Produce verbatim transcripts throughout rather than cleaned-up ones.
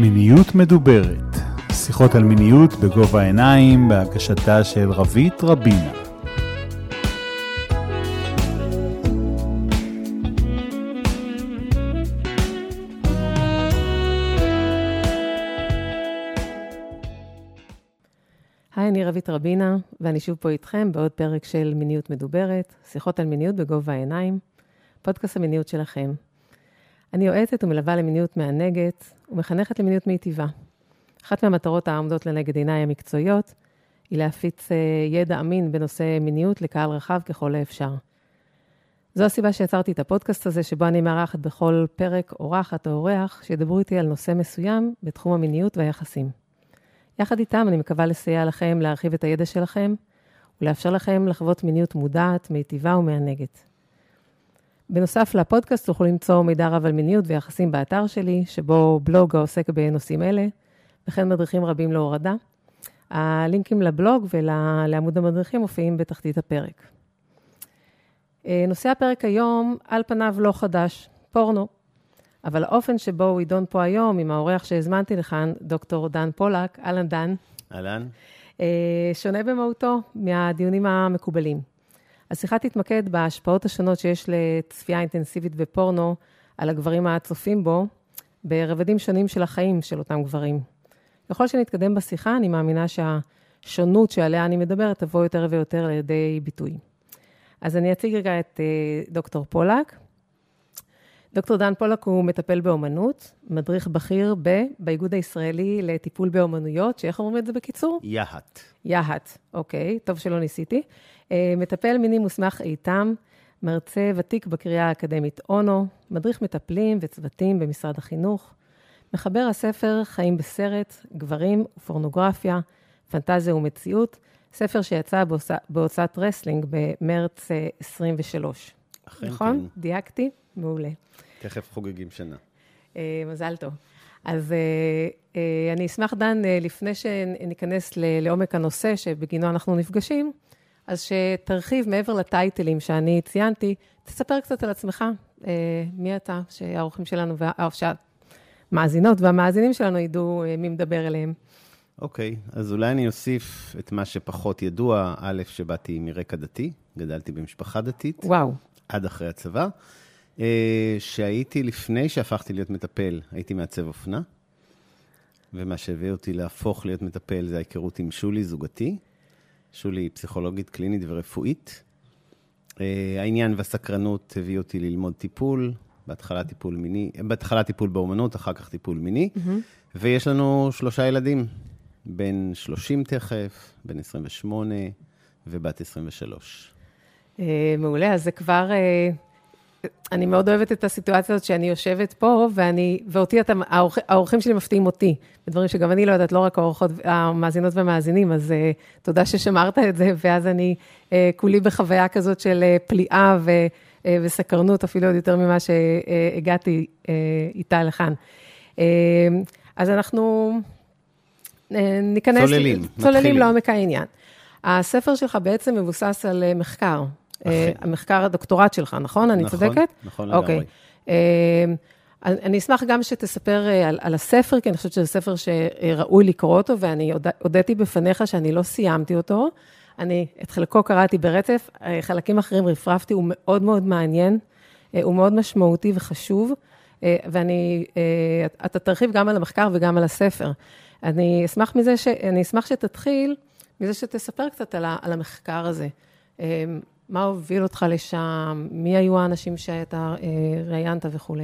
מיניות מדוברת, שיחות על מיניות בגובה העיניים, בהגשתה של רוית רבינא. היי, אני רוית רבינא, ואני שוב פה איתכם בעוד פרק של מיניות מדוברת, שיחות על מיניות בגובה העיניים, פודקאסט המיניות שלכם. אני יועצת ומלווה למיניות מענגת ומחנכת למיניות מיטיבה. אחת מהמטרות העומדות לנגד עיניי המקצועיות היא להפיץ ידע אמין בנושא מיניות לקהל רחב ככל האפשר. זו הסיבה שיצרתי את הפודקאסט הזה שבו אני מארחת בכל פרק אורחת או אורח שידברו איתי על נושא מסוים בתחום המיניות והיחסים. יחד איתם אני מקווה לסייע לכם להרחיב את הידע שלכם ולאפשר לכם לחוות מיניות מודעת, מיטיבה ומענגת. בנוסף לפודקאסט תוכלו למצוא מידע רב על מיניות ויחסים באתר שלי, שבו בלוג העוסק בנושאים אלה, וכן מדריכים רבים להורדה. הלינקים לבלוג ולעמוד המדריכים מופיעים בתחתית הפרק. נושא הפרק היום, על פניו לא חדש, פורנו. אבל האופן שבו הוא יידון פה היום, עם האורח שהזמנתי לכאן, דוקטור דן פולק, אלן דן. אלן. שונה במהותו מהדיונים המקובלים. השיחה תתמקד בהשפעות השונות שיש לצפייה אינטנסיבית בפורנו על הגברים הצופים בו, ברבדים שונים של החיים של אותם גברים. ככל שנתקדם בשיחה, אני מאמינה שהשונות שעליה אני מדברת תבוא יותר ויותר לידי ביטוי. אז אני אציג רגע את דוקטור פולק. דוקטור דן פולק הוא מטפל באומנות, מדריך בכיר ב- באיגוד הישראלי לטיפול באומנויות, שאיך אומרים את זה בקיצור? יהת. יהת, אוקיי, טוב שלא ניסיתי. מטפל מיני מוסמך איתם, מרצה ותיק בקריאה האקדמית אונו, מדריך מטפלים וצוותים במשרד החינוך, מחבר הספר חיים בסרט, גברים ופורנוגרפיה, פנטזיה ומציאות, ספר שיצא בהוצאת רסלינג במרץ עשרים ושלוש. נכון? כן. דייקתי? מעולה. תכף חוגגים שנה. מזל טוב. אז אני אשמח, דן, לפני שניכנס לעומק הנושא שבגינו אנחנו נפגשים, אז שתרחיב מעבר לטייטלים שאני ציינתי, תספר קצת על עצמך, מי אתה, שהאורחים שלנו, שהמאזינות והמאזינים שלנו ידעו מי מדבר אליהם. אוקיי, אז אולי אני אוסיף את מה שפחות ידוע, א', שבאתי מרקע דתי, גדלתי במשפחה דתית. וואו. עד אחרי הצבא, שהייתי לפני שהפכתי להיות מטפל, הייתי מעצב אופנה, ומה שהביא אותי להפוך להיות מטפל זה ההיכרות עם שולי זוגתי, שולי היא פסיכולוגית קלינית ורפואית. העניין והסקרנות הביא אותי ללמוד טיפול, בהתחלה טיפול מיני, בהתחלה טיפול באומנות, אחר כך טיפול מיני, ויש לנו שלושה ילדים, בין שלושים תכף, בין עשרים ושמונה ובת עשרים ושלוש. מעולה, אז זה כבר... אני מאוד אוהבת את הסיטואציה הזאת שאני יושבת פה, ואני, ואותי, אתה, האורח, האורחים שלי מפתיעים אותי, בדברים שגם אני לא יודעת, לא רק האורחות, המאזינות והמאזינים, אז uh, תודה ששמרת את זה, ואז אני uh, כולי בחוויה כזאת של uh, פליאה ו, uh, וסקרנות, אפילו עוד יותר ממה שהגעתי uh, איתה לכאן. Uh, אז אנחנו uh, ניכנס... צוללים. צוללים לעומק העניין. הספר שלך בעצם מבוסס על uh, מחקר. המחקר הדוקטורט שלך, נכון? אני צודקת? נכון, נכון לגמרי. אני אשמח גם שתספר על הספר, כי אני חושבת שזה ספר שראוי לקרוא אותו, ואני הודיתי בפניך שאני לא סיימתי אותו. אני את חלקו קראתי ברצף, חלקים אחרים רפרפתי, הוא מאוד מאוד מעניין, הוא מאוד משמעותי וחשוב, ואני, אתה תרחיב גם על המחקר וגם על הספר. אני אשמח מזה ש, אני אשמח שתתחיל מזה שתספר קצת על המחקר הזה. מה הוביל אותך לשם? מי היו האנשים שאתה ראיינת וכו'?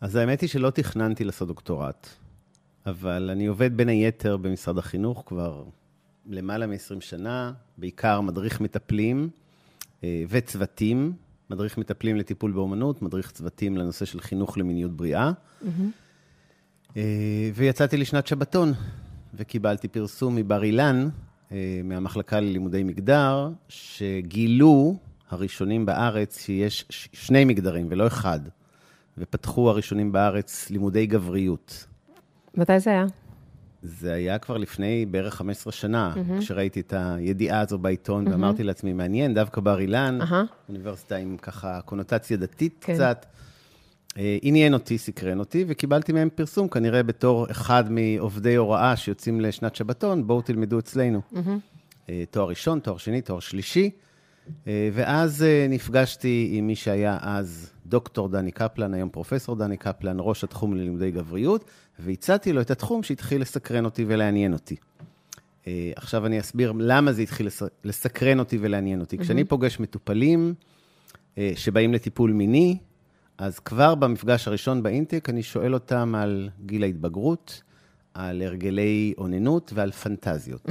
אז האמת היא שלא תכננתי לעשות דוקטורט, אבל אני עובד בין היתר במשרד החינוך כבר למעלה מ-עשרים שנה, בעיקר מדריך מטפלים וצוותים, מדריך מטפלים לטיפול באומנות, מדריך צוותים לנושא של חינוך למיניות בריאה, ויצאתי לשנת שבתון, וקיבלתי פרסום מבר אילן, מהמחלקה ללימודי מגדר, שגילו הראשונים בארץ שיש שני מגדרים ולא אחד, ופתחו הראשונים בארץ לימודי גבריות. מתי זה היה? זה היה כבר לפני בערך חמש עשרה שנה, mm-hmm. כשראיתי את הידיעה הזו בעיתון, mm-hmm. ואמרתי לעצמי, מעניין, דווקא בר אילן, uh-huh. אוניברסיטה עם ככה קונוטציה דתית כן. קצת, עניין אותי, סקרן אותי, וקיבלתי מהם פרסום, כנראה בתור אחד מעובדי הוראה שיוצאים לשנת שבתון, בואו תלמדו אצלנו. תואר ראשון, תואר שני, תואר שלישי, ואז נפגשתי עם מי שהיה אז דוקטור דני קפלן, היום פרופסור דני קפלן, ראש התחום ללימודי גבריות, והצעתי לו את התחום שהתחיל לסקרן אותי ולעניין אותי. עכשיו אני אסביר למה זה התחיל לסקרן אותי ולעניין אותי. כשאני פוגש מטופלים שבאים לטיפול מיני, אז כבר במפגש הראשון באינטק אני שואל אותם על גיל ההתבגרות, על הרגלי אוננות ועל פנטזיות.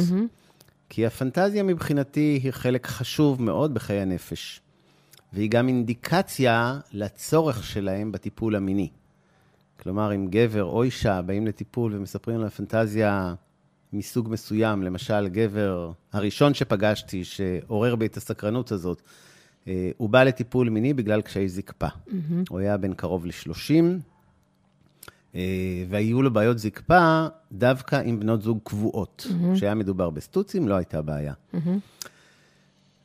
כי הפנטזיה מבחינתי היא חלק חשוב מאוד בחיי הנפש, והיא גם אינדיקציה לצורך שלהם בטיפול המיני. כלומר, אם גבר או אישה באים לטיפול ומספרים על הפנטזיה מסוג מסוים, למשל גבר הראשון שפגשתי שעורר בי את הסקרנות הזאת, הוא בא לטיפול מיני בגלל קשיי זקפה. Mm-hmm. הוא היה בין קרוב ל-שלושים, והיו לו בעיות זקפה דווקא עם בנות זוג קבועות, mm-hmm. שהיה מדובר בסטוצים, לא הייתה בעיה. Mm-hmm.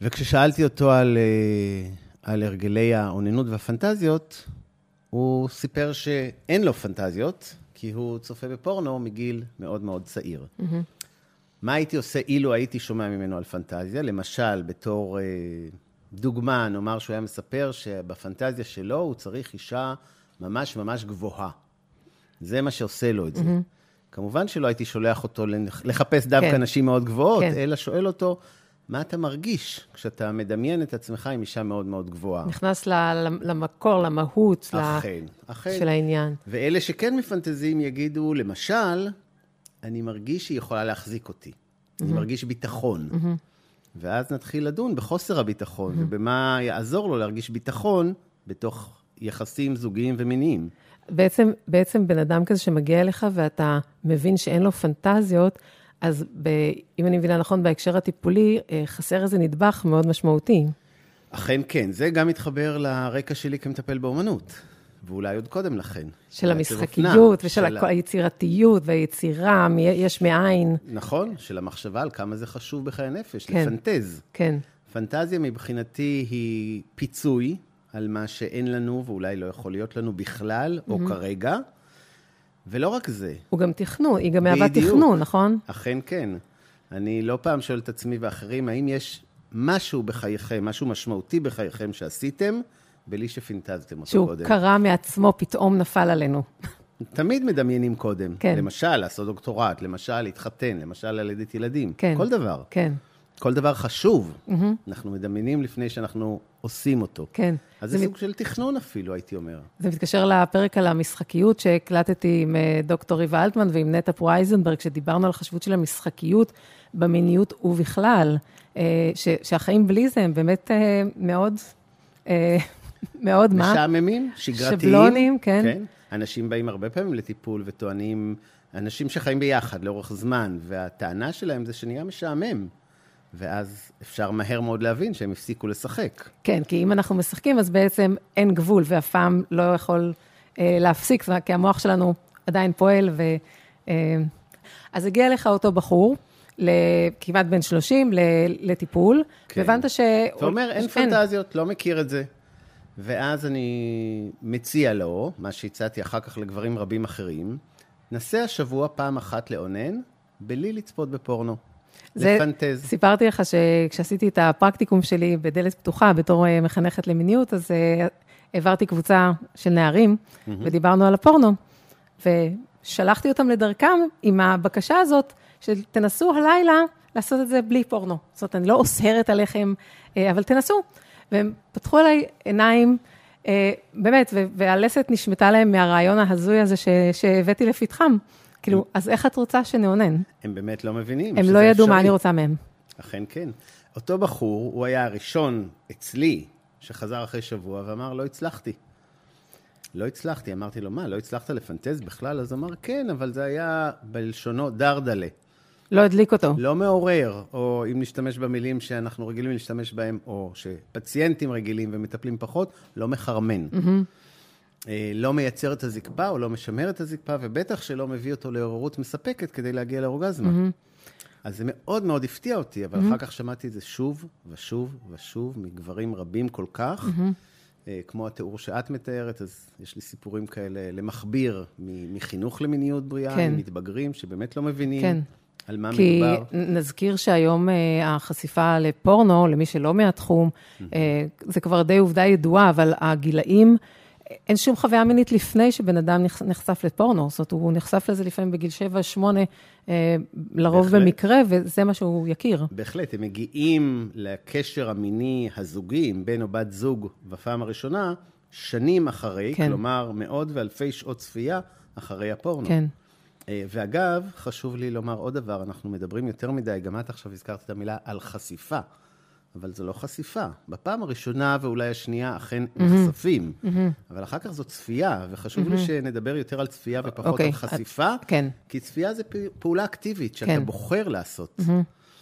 וכששאלתי אותו על, על הרגלי האוננות והפנטזיות, הוא סיפר שאין לו פנטזיות, כי הוא צופה בפורנו מגיל מאוד מאוד צעיר. Mm-hmm. מה הייתי עושה אילו הייתי שומע ממנו על פנטזיה? למשל, בתור... דוגמה, נאמר שהוא היה מספר שבפנטזיה שלו הוא צריך אישה ממש ממש גבוהה. זה מה שעושה לו את זה. Mm-hmm. כמובן שלא הייתי שולח אותו לחפש דווקא כן. נשים מאוד גבוהות, כן. אלא שואל אותו, מה אתה מרגיש כשאתה מדמיין את עצמך עם אישה מאוד מאוד גבוהה? נכנס ל- למקור, למהות אכן, ל- אכן. של העניין. ואלה שכן מפנטזים יגידו, למשל, אני מרגיש שהיא יכולה להחזיק אותי. Mm-hmm. אני מרגיש ביטחון. Mm-hmm. ואז נתחיל לדון בחוסר הביטחון, ובמה יעזור לו להרגיש ביטחון בתוך יחסים זוגיים ומיניים. בעצם, בעצם בן אדם כזה שמגיע אליך, ואתה מבין שאין לו פנטזיות, אז ב, אם אני מבינה נכון, בהקשר הטיפולי, חסר איזה נדבך מאוד משמעותי. אכן כן, זה גם מתחבר לרקע שלי כמטפל באומנות, ואולי עוד קודם לכן. של המשחקיות ושל של... היצירתיות והיצירה, יש מאין. נכון, של המחשבה על כמה זה חשוב בחיי הנפש, כן, לפנטז. כן. פנטזיה מבחינתי היא פיצוי על מה שאין לנו, ואולי לא יכול להיות לנו בכלל, mm-hmm. או כרגע. ולא רק זה. הוא גם תכנון, היא גם מהווה תכנון, נכון? אכן כן. אני לא פעם שואל את עצמי ואחרים, האם יש משהו בחייכם, משהו משמעותי בחייכם שעשיתם, בלי שפינטזתם אותו שהוא קודם. שהוא קרה מעצמו, פתאום נפל עלינו. תמיד מדמיינים קודם. כן. למשל, לעשות דוקטורט, למשל, להתחתן, למשל, ללדת ילדים. כן. כל דבר. כן. כל דבר חשוב. Mm-hmm. אנחנו מדמיינים לפני שאנחנו עושים אותו. כן. אז זה, זה סוג מת... של תכנון אפילו, הייתי אומר. זה מתקשר לפרק על המשחקיות, שהקלטתי עם דוקטור ריבה אלטמן ועם נטה פרייזנברג, שדיברנו על חשבות של המשחקיות במיניות ובכלל, ש... שהחיים בלי זה הם באמת מאוד... מאוד מה? משעממים, שגרתיים. שבלונים, כן. כן. אנשים באים הרבה פעמים לטיפול וטוענים, אנשים שחיים ביחד לאורך זמן, והטענה שלהם זה שנהיה משעמם. ואז אפשר מהר מאוד להבין שהם הפסיקו לשחק. כן, כי אם אנחנו משחקים, אז בעצם אין גבול, והפעם לא יכול אה, להפסיק, כי המוח שלנו עדיין פועל. ו, אה, אז הגיע לך אותו בחור, לכמעט בין שלושים, לטיפול, כן. והבנת ש... אתה אומר, אין פנטזיות, לא מכיר את זה. ואז אני מציע לו, מה שהצעתי אחר כך לגברים רבים אחרים, נסה השבוע פעם אחת לאונן, בלי לצפות בפורנו. זה, לפנטז. סיפרתי לך שכשעשיתי את הפרקטיקום שלי בדלת פתוחה, בתור מחנכת למיניות, אז העברתי קבוצה של נערים, mm-hmm. ודיברנו על הפורנו, ושלחתי אותם לדרכם עם הבקשה הזאת, שתנסו הלילה לעשות את זה בלי פורנו. זאת אומרת, אני לא אוסהרת עליכם, אבל תנסו. והם פתחו עליי עיניים, באמת, והלסת נשמתה להם מהרעיון ההזוי הזה שהבאתי לפתחם. כאילו, אז איך את רוצה שנעונן? הם באמת לא מבינים. הם לא ידעו מה אני רוצה מהם. אכן כן. אותו בחור, הוא היה הראשון אצלי, שחזר אחרי שבוע ואמר, לא הצלחתי. לא הצלחתי, אמרתי לו, מה, לא הצלחת לפנטז בכלל? אז אמר, כן, אבל זה היה בלשונו דרדלה. לא הדליק אותו. לא מעורר, או אם נשתמש במילים שאנחנו רגילים להשתמש בהם, או שפציינטים רגילים ומטפלים פחות, לא מחרמן. Mm-hmm. לא מייצר את הזקפה, או לא משמר את הזקפה, ובטח שלא מביא אותו לעוררות מספקת כדי להגיע לאורגזמה. Mm-hmm. אז זה מאוד מאוד הפתיע אותי, אבל mm-hmm. אחר כך שמעתי את זה שוב ושוב ושוב מגברים רבים כל כך, mm-hmm. כמו התיאור שאת מתארת, אז יש לי סיפורים כאלה למחביר, מחינוך למיניות בריאה, כן. מתבגרים שבאמת לא מבינים כן. על מה כי מדבר. כי נזכיר שהיום החשיפה לפורנו, למי שלא מהתחום, זה כבר די עובדה ידועה, אבל הגילאים, אין שום חוויה מינית לפני שבן אדם נחשף לפורנו, זאת אומרת, הוא נחשף לזה לפעמים בגיל שבע שמונה, לרוב בהחלט. במקרה, וזה מה שהוא יכיר. בהחלט, הם מגיעים לקשר המיני הזוגי עם בן או בת זוג בפעם הראשונה, שנים אחרי, כן. כלומר מאות ואלפי שעות צפייה אחרי הפורנו. כן. ואגב, חשוב לי לומר עוד דבר, אנחנו מדברים יותר מדי, גם את עכשיו הזכרת את המילה על חשיפה. אבל זו לא חשיפה. בפעם הראשונה ואולי השנייה אכן נחשפים. אבל אחר כך זו צפייה, וחשוב לי שנדבר יותר על צפייה ופחות על חשיפה, כי צפייה זה פעולה אקטיבית שאתה בוחר לעשות.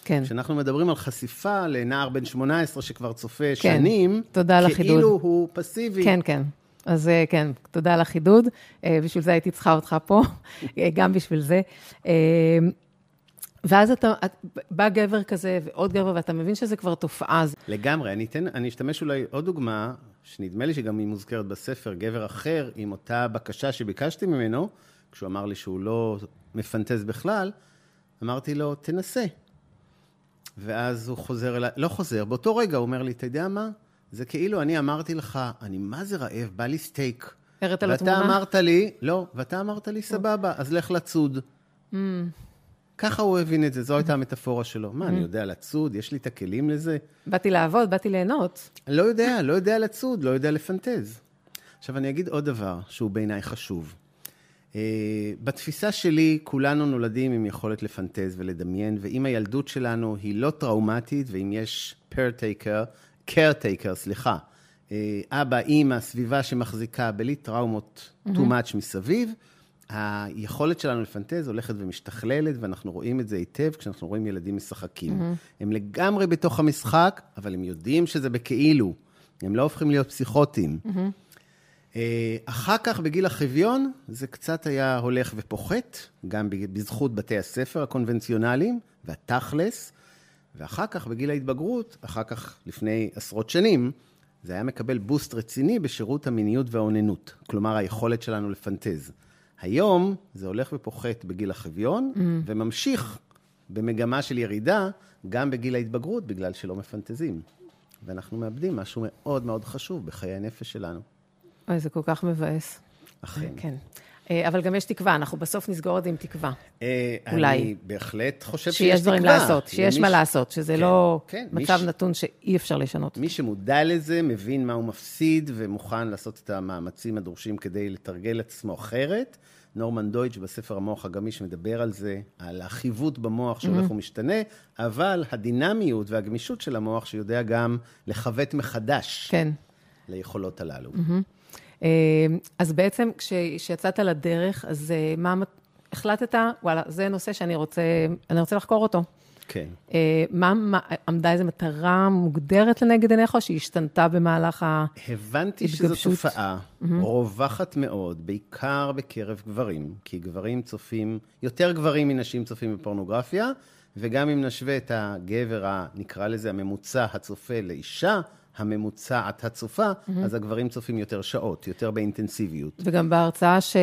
כשאנחנו מדברים על חשיפה לנער בן שמונה עשרה שכבר צופה שנים, כאילו הוא פסיבי. כן, כן. אז כן, תודה על החידוד. בשביל זה הייתי צריכה אותך פה, גם בשביל זה. ואז אתה, בא גבר כזה ועוד גבר, ואתה מבין שזה כבר תופעה. לגמרי, אני אתן, אני אשתמש אולי עוד דוגמה, שנדמה לי שגם היא מוזכרת בספר, גבר אחר עם אותה בקשה שביקשתי ממנו, כשהוא אמר לי שהוא לא מפנטז בכלל, אמרתי לו, תנסה. ואז הוא חוזר אליי, לא חוזר, באותו רגע הוא אומר לי, אתה יודע מה? זה כאילו אני אמרתי לך, אני מה זה רעב, בא לי סטייק. הראת על התמונה? ואתה אמרת לי, לא, ואתה אמרת לי, סבבה, אז לך לצוד. Mm. ככה הוא הבין את זה, זו הייתה המטאפורה שלו. מה, אני יודע לצוד, יש לי את הכלים לזה. באתי לעבוד, באתי ליהנות. לא יודע, לא יודע לצוד, לא יודע לפנטז. עכשיו, אני אגיד עוד דבר שהוא בעיניי חשוב. בתפיסה שלי, כולנו נולדים עם יכולת לפנטז ולדמיין, ואם הילדות שלנו היא לא טראומטית, ואם יש caretaker, caretaker, סליחה, אבא, אמא, סביבה שמחזיקה בלי טראומות too much מסביב, היכולת שלנו לפנטז הולכת ומשתכללת, ואנחנו רואים את זה היטב כשאנחנו רואים ילדים משחקים. Mm-hmm. הם לגמרי בתוך המשחק, אבל הם יודעים שזה בכאילו. הם לא הופכים להיות פסיכוטים. Mm-hmm. אחר כך, בגיל החוויון, זה קצת היה הולך ופוחת, גם בזכות בתי הספר הקונבנציונליים, והתכלס, ואחר כך, בגיל ההתבגרות, אחר כך, לפני עשרות שנים, זה היה מקבל בוסט רציני בשירות המיניות והעוננות. כלומר, היכולת שלנו לפנטז. היום זה הולך ופוחת בגיל החוויון, mm. וממשיך במגמה של ירידה, גם בגיל ההתבגרות, בגלל שלא מפנטזים. ואנחנו מאבדים משהו מאוד מאוד חשוב בחיי הנפש שלנו. אוי, זה כל כך מבאס. אכן. כן. אבל גם יש תקווה, אנחנו בסוף נסגור את זה עם תקווה. אולי. אני בהחלט חושב שיש תקווה. שיש דברים לעשות, שיש מה לעשות, שזה לא מצב נתון שאי אפשר לשנות. מי שמודע לזה, מבין מה הוא מפסיד, ומוכן לעשות את המאמצים הדורשים כדי לתרגל עצמו אחרת. נורמן דויץ' בספר המוח הגמיש מדבר על זה, על החיווט במוח שהולך ומשתנה, אבל הדינמיות והגמישות של המוח שיודע גם לחוות מחדש ליכולות הללו. אז בעצם כשיצאת לדרך, אז מה החלטת? וואלה, זה נושא שאני רוצה, אני רוצה לחקור אותו. כן. מה, מה עמדה איזו מטרה מוגדרת לנגד עיניך, או שהשתנתה במהלך ההתגבשות? הבנתי שזו תופעה mm-hmm. רווחת מאוד, בעיקר בקרב גברים, כי גברים צופים, יותר גברים מנשים צופים בפורנוגרפיה, וגם אם נשווה את הגבר הנקרא לזה הממוצע הצופה לאישה, הממוצעת הצופה, mm-hmm. אז הגברים צופים יותר שעות, יותר באינטנסיביות. וגם בהרצאה ש...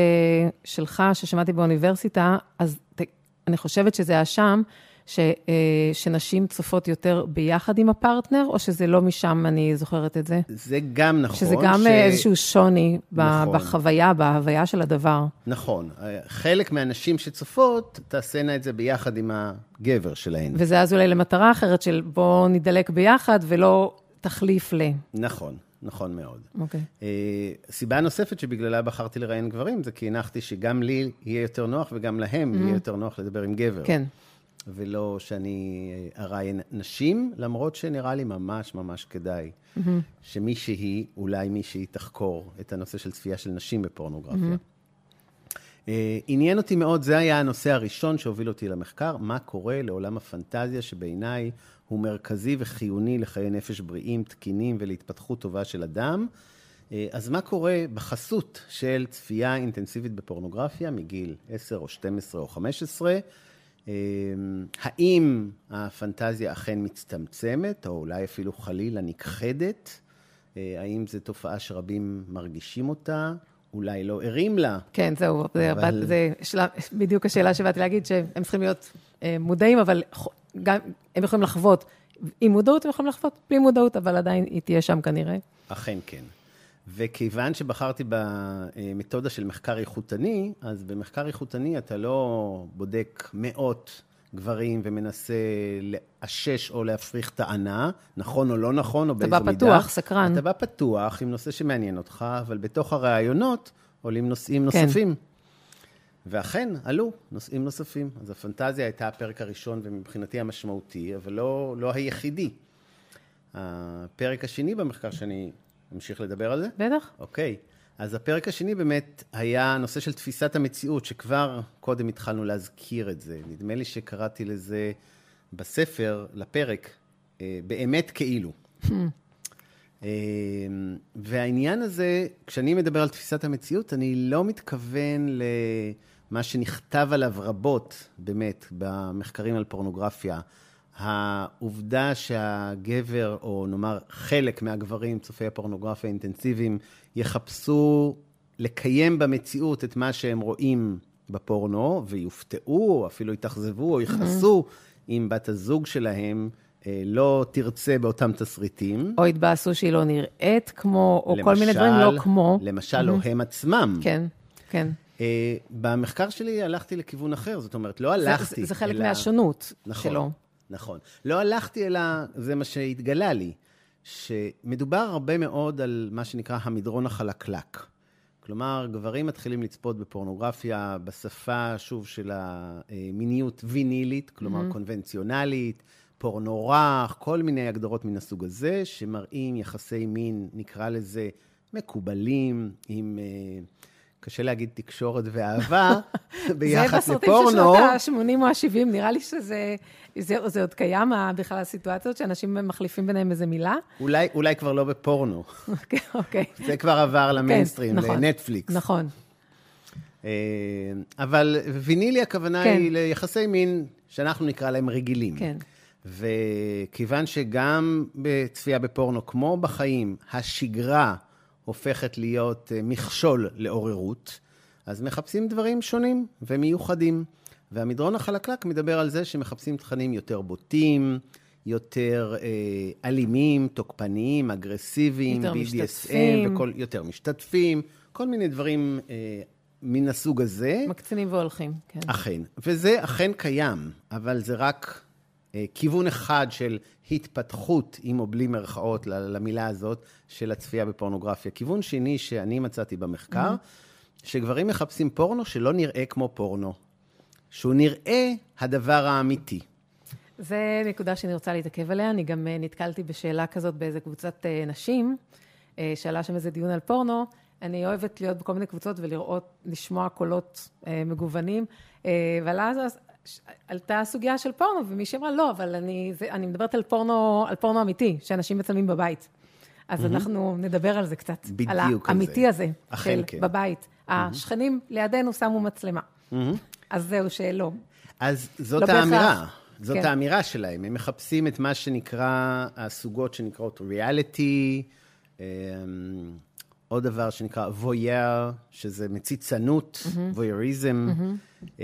שלך, ששמעתי באוניברסיטה, אז ת... אני חושבת שזה היה שם, ש... שנשים צופות יותר ביחד עם הפרטנר, או שזה לא משם אני זוכרת את זה? זה גם נכון. שזה גם ש... איזשהו שוני נכון. בחוויה, בהוויה של הדבר. נכון. חלק מהנשים שצופות, תעשנה את זה ביחד עם הגבר שלהן. וזה אז אולי למטרה אחרת של בוא נדלק ביחד, ולא... תחליף ל... נכון, נכון מאוד. אוקיי. Okay. Uh, סיבה נוספת שבגללה בחרתי לראיין גברים, זה כי הנחתי שגם לי יהיה יותר נוח, וגם להם mm-hmm. יהיה יותר נוח לדבר עם גבר. כן. ולא שאני אראיין נשים, למרות שנראה לי ממש ממש כדאי, mm-hmm. שמישהי, אולי מישהי תחקור את הנושא של צפייה של נשים בפורנוגרפיה. Mm-hmm. Uh, עניין אותי מאוד, זה היה הנושא הראשון שהוביל אותי למחקר, מה קורה לעולם הפנטזיה שבעיניי, הוא מרכזי וחיוני לחיי נפש בריאים, תקינים ולהתפתחות טובה של אדם. אז מה קורה בחסות של צפייה אינטנסיבית בפורנוגרפיה מגיל עשר או שתים עשרה או חמש עשרה? האם הפנטזיה אכן מצטמצמת, או אולי אפילו חלילה נכחדת? האם זו תופעה שרבים מרגישים אותה? אולי לא ערים לה. כן, זהו, אבל... זה שאלה, בדיוק השאלה שבאתי להגיד, שהם צריכים להיות מודעים, אבל גם הם יכולים לחוות. עם מודעות הם יכולים לחוות, בלי מודעות, אבל עדיין היא תהיה שם כנראה. אכן כן. וכיוון שבחרתי במתודה של מחקר איכותני, אז במחקר איכותני אתה לא בודק מאות גברים ומנסה לאשש או להפריך טענה, נכון או לא נכון, או באיזו מידה. אתה בא פתוח, סקרן. אתה בא פתוח עם נושא שמעניין אותך, אבל בתוך הרעיונות עולים נושאים נוספים. ואכן, עלו נושאים נוספים. אז הפנטזיה הייתה הפרק הראשון ומבחינתי המשמעותי, אבל לא, לא היחידי. הפרק השני במחקר שאני אמשיך לדבר על זה? בטח. אוקיי. אז הפרק השני באמת היה הנושא של תפיסת המציאות, שכבר קודם התחלנו להזכיר את זה. נדמה לי שקראתי לזה בספר, לפרק, באמת כאילו. והעניין הזה, כשאני מדבר על תפיסת המציאות, אני לא מתכוון למה שנכתב עליו רבות, באמת, במחקרים על פורנוגרפיה. העובדה שהגבר, או נאמר חלק מהגברים, צופי הפורנוגרפיה האינטנסיביים, יחפשו לקיים במציאות את מה שהם רואים בפורנו, ויופתעו, אפילו יתאכזבו או יחסו, אם בת הזוג שלהם לא תרצה באותם תסריטים. או התבאסו שהיא לא נראית כמו, או למשל, כל מיני דברים לא כמו. למשל, או הם עצמם. כן, כן. במחקר שלי הלכתי לכיוון אחר, זאת אומרת, לא הלכתי. זה חלק מהשונות שלו. נכון. לא הלכתי אלא, זה מה שהתגלה לי, שמדובר הרבה מאוד על מה שנקרא המדרון החלקלק. כלומר, גברים מתחילים לצפות בפורנוגרפיה בשפה, שוב, של המיניות וינילית, כלומר, קונבנציונלית, פורנורח, כל מיני הגדרות מן הסוג הזה, שמראים יחסי מין, נקרא לזה, מקובלים, עם... קשה להגיד תקשורת ואהבה, ביחס לפורנו. זה בסרטים של שנות ה-שמונים או ה-שבעים, נראה לי שזה, זה, זה עוד קיים, בכלל הסיטואציות, שאנשים מחליפים ביניהם איזה מילה. אולי, אולי כבר לא בפורנו. אוקיי. זה כבר עבר למיינסטרים, לנטפליקס. נכון. אבל ויניליה הכוונה היא ליחסי מין, שאנחנו נקרא להם רגילים. כן. וכיוון שגם בצפייה בפורנו, כמו בחיים, השגרה, הופכת להיות מכשול לעוררות, אז מחפשים דברים שונים ומיוחדים. והמדרון החלקלק מדבר על זה שמחפשים תכנים יותר בוטים, יותר אה, אלימים, תוקפניים, אגרסיביים, יותר בי די אס אם, משתתפים. וכל, יותר משתתפים, כל מיני דברים אה, מן הסוג הזה. מקצינים והולכים, כן. אכן, וזה אכן קיים, אבל זה רק... כיוון אחד של התפתחות, אם או בלי מרכאות למילה הזאת, של הצפייה בפורנוגרפיה. כיוון שני שאני מצאתי במחקר, שגברים מחפשים פורנו שלא נראה כמו פורנו, שהוא נראה הדבר האמיתי. זה נקודה שאני רוצה להתעכב עליה. אני גם נתקלתי בשאלה כזאת באיזה קבוצת נשים, שאלה שם איזה דיון על פורנו. אני אוהבת להיות בכל מיני קבוצות ולראות, לשמוע קולות מגוונים, ועל אז... עלתה הסוגיה של פורנו, ומי שאמרה, לא, אבל אני, זה, אני מדברת על פורנו, על פורנו אמיתי, שאנשים מצלמים בבית. אז mm-hmm. אנחנו נדבר על זה קצת. בדיוק על זה. על האמיתי הזה. אכן של כן. בבית. Mm-hmm. השכנים לידינו שמו מצלמה. Mm-hmm. אז זהו שלא. אז זאת לא האמירה. בכך. זאת כן. האמירה שלהם. הם מחפשים את מה שנקרא, הסוגות שנקראות ריאליטי, עוד דבר שנקרא ווייר, שזה מציצנות, mm-hmm. וויריזם, mm-hmm.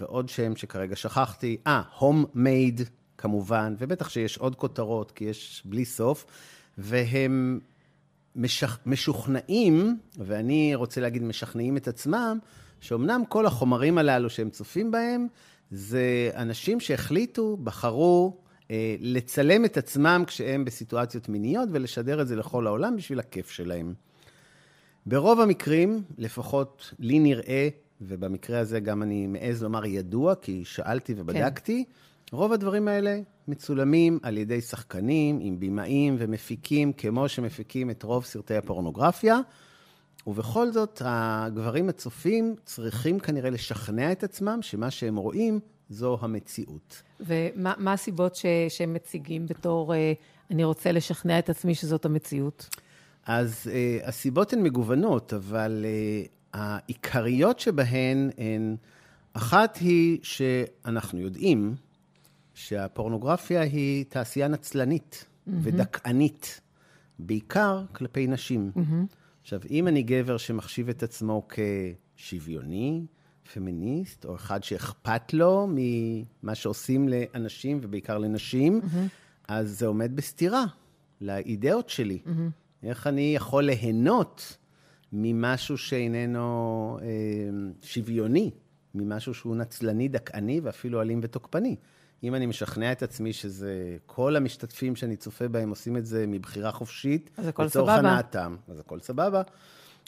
ועוד שם שכרגע שכחתי, אה, הום-מייד, כמובן, ובטח שיש עוד כותרות, כי יש בלי סוף, והם משכ... משוכנעים, ואני רוצה להגיד משכנעים את עצמם, שאומנם כל החומרים הללו שהם צופים בהם, זה אנשים שהחליטו, בחרו, אה, לצלם את עצמם כשהם בסיטואציות מיניות, ולשדר את זה לכל העולם בשביל הכיף שלהם. ברוב המקרים, לפחות לי נראה, ובמקרה הזה גם אני מעז לומר ידוע, כי שאלתי ובדקתי, כן. רוב הדברים האלה מצולמים על ידי שחקנים, עם בימאים ומפיקים, כמו שמפיקים את רוב סרטי הפורנוגרפיה, ובכל זאת הגברים הצופים צריכים כנראה לשכנע את עצמם, שמה שהם רואים זו המציאות. ומה מה הסיבות ש, שהם מציגים בתור, אני רוצה לשכנע את עצמי שזאת המציאות? אז הסיבות הן מגוונות, אבל... העיקריות שבהן הן, אחת היא שאנחנו יודעים שהפורנוגרפיה היא תעשייה נצלנית ודכאנית. בעיקר כלפי נשים. עכשיו, אם אני גבר שמחשיב את עצמו כשוויוני, פמיניסט, או אחד שאכפת לו ממה שעושים לאנשים, ובעיקר לנשים, אז זה עומד בסתירה לאידאות שלי. איך אני יכול ליהנות ממשהו שאיננו אה, שוויוני, ממשהו שהוא נצלני, דקעני, ואפילו אלים ותוקפני. אם אני משכנע את עצמי שזה, כל המשתתפים שאני צופה בהם עושים את זה מבחירה חופשית, לצורך הנעתם, אז הכל סבבה.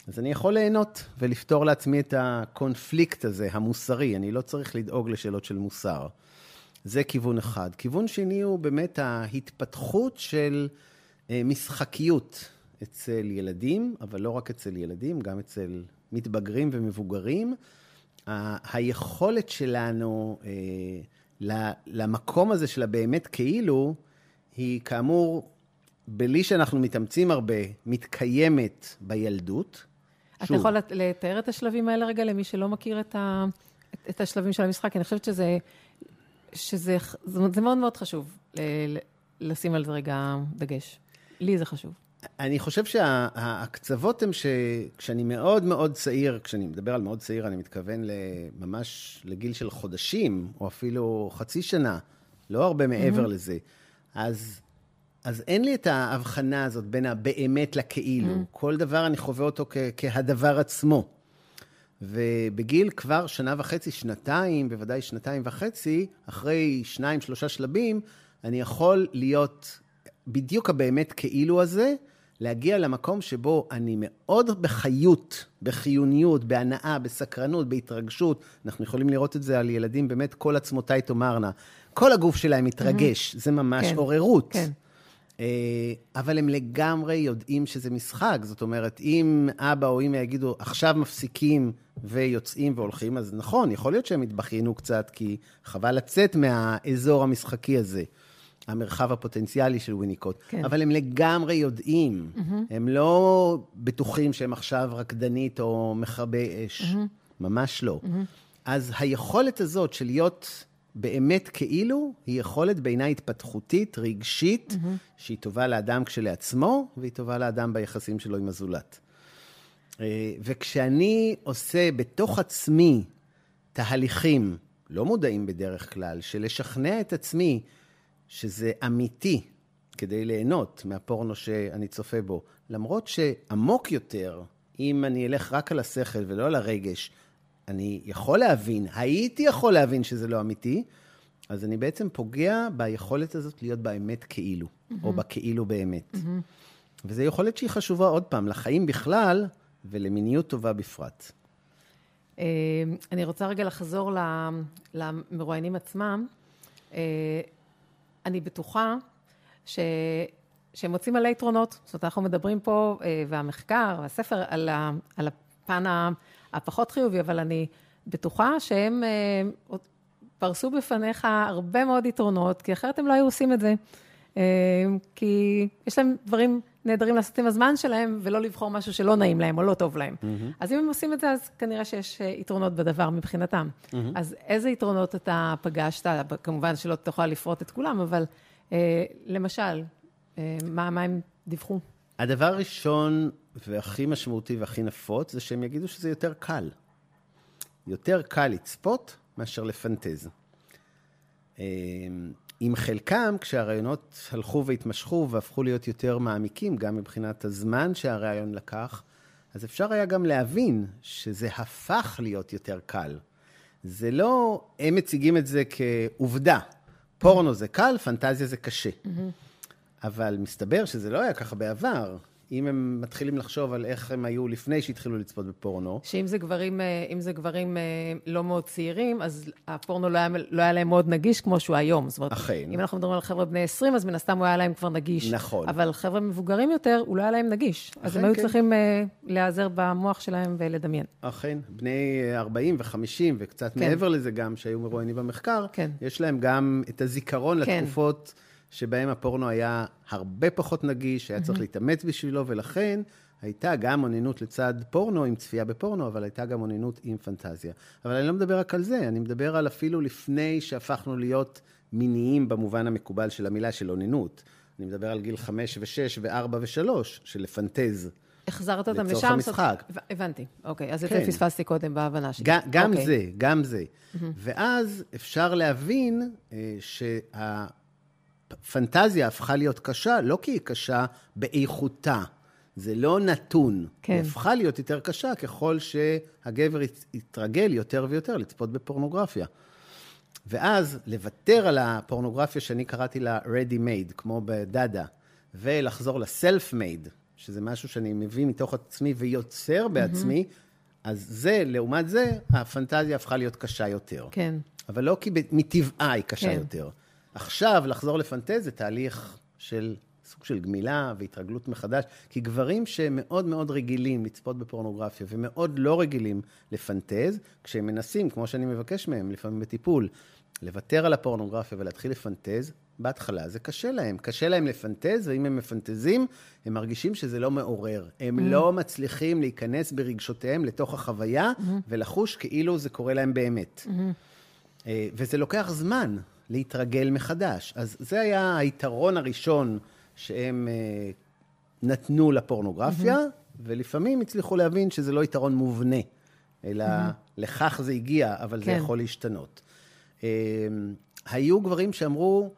אז אני יכול ליהנות ולפתור לעצמי את הקונפליקט הזה, המוסרי. אני לא צריך לדאוג לשאלות של מוסר. זה כיוון אחד. כיוון שני הוא באמת ההתפתחות של אה, משחקיות. אצל ילדים, אבל לא רק אצל ילדים, גם אצל מתבגרים ומבוגרים, היכולת שלנו אה, למקום הזה שלה באמת כאילו, היא כאמור, בלי שאנחנו מתאמצים הרבה, מתקיימת בילדות. אתה שוב, יכול לתאר את השלבים האלה רגע, למי שלא מכיר את, ה, את, את השלבים של המשחק? אני חושבת שזה, שזה זה מאוד מאוד חשוב, ל, לשים על זה רגע דגש. לי זה חשוב. אני חושב שהקצוות הם שכשאני מאוד מאוד צעיר, כשאני מדבר על מאוד צעיר, אני מתכוון ממש לגיל של חודשים, או אפילו חצי שנה, לא הרבה מעבר לזה. אז, אז אין לי את ההבחנה הזאת בין הבאמת לכאילו. כל דבר אני חווה אותו כ- כהדבר עצמו. ובגיל כבר שנה וחצי, שנתיים, בוודאי שנתיים וחצי, אחרי שניים, שלושה שלבים, אני יכול להיות בדיוק הבאמת כאילו הזה, להגיע למקום שבו אני מאוד בחיות, בחיוניות, בהנאה, בסקרנות, בהתרגשות. אנחנו יכולים לראות את זה על ילדים, באמת כל עצמותיי תאמרנה. כל הגוף שלהם מתרגש, זה ממש עוררות. אבל הם לגמרי יודעים שזה משחק. זאת אומרת, אם אבא או אמא יגידו, עכשיו מפסיקים ויוצאים והולכים, אז נכון, יכול להיות שהם התבחיינו קצת, כי חבל לצאת מהאזור המשחקי הזה. המרחב הפוטנציאלי של ויניקוט. כן. אבל הם לגמרי יודעים. Mm-hmm. הם לא בטוחים שהם עכשיו רקדנית או מחבי אש. Mm-hmm. ממש לא. Mm-hmm. אז היכולת הזאת של להיות באמת כאילו, היא יכולת בעיניי התפתחותית, רגשית, mm-hmm. שהיא טובה לאדם כשלעצמו, והיא טובה לאדם ביחסים שלו עם הזולת. וכשאני עושה בתוך עצמי תהליכים, לא מודעים בדרך כלל, שלשכנע את עצמי, שזה אמיתי כדי ליהנות מהפורנו שאני צופה בו. למרות שעמוק יותר, אם אני אלך רק על השכל ולא על הרגש, אני יכול להבין, הייתי יכול להבין שזה לא אמיתי, אז אני בעצם פוגע ביכולת הזאת להיות באמת כאילו, mm-hmm. או בכאילו באמת. Mm-hmm. וזו יכולת שהיא חשובה עוד פעם, לחיים בכלל ולמיניות טובה בפרט. אני רוצה רגע לחזור למרואיינים עצמם, אני בטוחה ש... שהם מוצאים עלי יתרונות. זאת אומרת, אנחנו מדברים פה, והמחקר, והספר, על, ה... על הפן הפחות חיובי, אבל אני בטוחה שהם פרסו בפניך הרבה מאוד יתרונות, כי אחרת הם לא היו עושים את זה. כי יש להם דברים נהדרים לעשות עם הזמן שלהם, ולא לבחור משהו שלא נעים להם או לא טוב להם. Mm-hmm. אז אם הם עושים את זה, אז כנראה שיש יתרונות בדבר מבחינתם. Mm-hmm. אז איזה יתרונות אתה פגשת? כמובן שלא תוכל לפרוט את כולם, אבל אה, למשל, אה, מה, מה הם דיווחו? הדבר הראשון והכי משמעותי והכי נפוץ, זה שהם יגידו שזה יותר קל. יותר קל לצפות מאשר לפנטז. אה... עם חלקם, כשהרעיונות הלכו והתמשכו והפכו להיות יותר מעמיקים, גם מבחינת הזמן שהרעיון לקח, אז אפשר היה גם להבין שזה הפך להיות יותר קל. זה לא, הם מציגים את זה כעובדה. פורנו זה קל, פנטזיה זה קשה. אבל מסתבר שזה לא היה ככה בעבר. אם הם מתחילים לחשוב על איך הם היו לפני שהתחילו לצפות בפורנו. שאם זה גברים, אם זה גברים לא מאוד צעירים, אז הפורנו לא היה, לא היה להם מאוד נגיש כמו שהוא היום. זאת אומרת, אכן. אם אנחנו מדברים על חבר'ה בני עשרים, אז מן הסתם הוא היה להם כבר נגיש. נכון. אבל חבר'ה מבוגרים יותר, הוא לא היה להם נגיש. אז הם היו כן. צריכים להיעזר במוח שלהם ולדמיין. אכן. בני ארבעים וחמישים וקצת כן. מעבר לזה גם, שהיו מרואיינים במחקר, כן. יש להם גם את הזיכרון כן. לתקופות... שבהם הפורנו היה הרבה פחות נגיש, היה צריך להתאמץ בשבילו, ולכן הייתה גם עוננות לצד פורנו, עם צפייה בפורנו, אבל הייתה גם עוננות עם פנטזיה. אבל אני לא מדבר רק על זה, אני מדבר על אפילו לפני שהפכנו להיות מיניים במובן המקובל של המילה של עוננות. אני מדבר על גיל חמש ושש וארבע ושלוש, של לפנטז. החזרת אותם לשם? לצורך המשחק. הבנתי, אוקיי. אז יותר פספסתי קודם בהבנה שלי. גם זה, גם זה. ואז אפשר להבין שהפנטזיה הפכה להיות קשה, לא כי היא קשה באיכותה. זה לא נתון. היא הפכה להיות יותר קשה ככל שהגבר יתרגל יותר ויותר לצפות בפורנוגרפיה. ואז לוותר על הפורנוגרפיה שאני קראתי לה ready made, כמו בדאדה, ולחזור לסלף made, שזה משהו שאני מביא מתוך עצמי ויוצר בעצמי, אז זה, לעומת זה, הפנטזיה הפכה להיות קשה יותר. כן. אבל לא כי מטבעה היא קשה יותר. עכשיו לחזור לפנטז זה תהליך של סוג של גמילה והתרגלות מחדש, כי גברים שמאוד מאוד רגילים לצפות בפורנוגרפיה, ומאוד לא רגילים לפנטז, כשהם מנסים, כמו שאני מבקש מהם, לפעמים בטיפול, לוותר על הפורנוגרפיה ולהתחיל לפנטז, בהתחלה זה קשה להם. קשה להם לפנטז, ואם הם מפנטזים, הם מרגישים שזה לא מעורר. הם לא מצליחים להיכנס ברגשותיהם לתוך החוויה, ולחוש כאילו זה קורה להם באמת. וזה לוקח זמן להתרגל מחדש. אז זה היה היתרון הראשון שהם נתנו לפורנוגרפיה, ולפעמים הצליחו להבין שזה לא יתרון מובנה, אלא לכך זה הגיע, אבל זה יכול להשתנות. היו גברים שאמרו,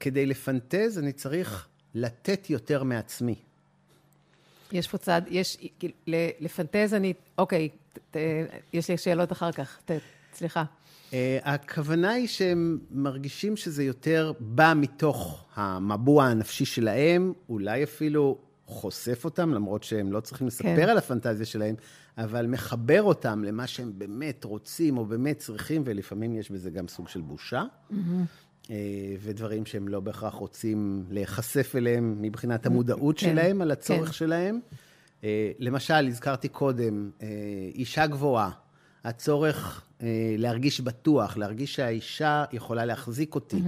כדי לפנטז אני צריך לתת יותר מעצמי. יש פה צעד, יש, לפנטז אני, אוקיי, יש לי שאלות אחר כך, סליחה. הכוונה היא שהם מרגישים שזה יותר בא מתוך המבוע הנפשי שלהם, אולי אפילו חושף אותם, למרות שהם לא צריכים לספר על הפנטזיה שלהם, אבל מחבר אותם למה שהם באמת רוצים או באמת צריכים, ולפעמים יש בזה גם סוג של בושה. ודברים שהם לא בהכרח רוצים להיחשף אליהם מבחינת המודעות שלהם, על הצורך שלהם. למשל, הזכרתי קודם, אישה גבוהה, הצורך להרגיש בטוח, להרגיש שהאישה יכולה להחזיק אותי.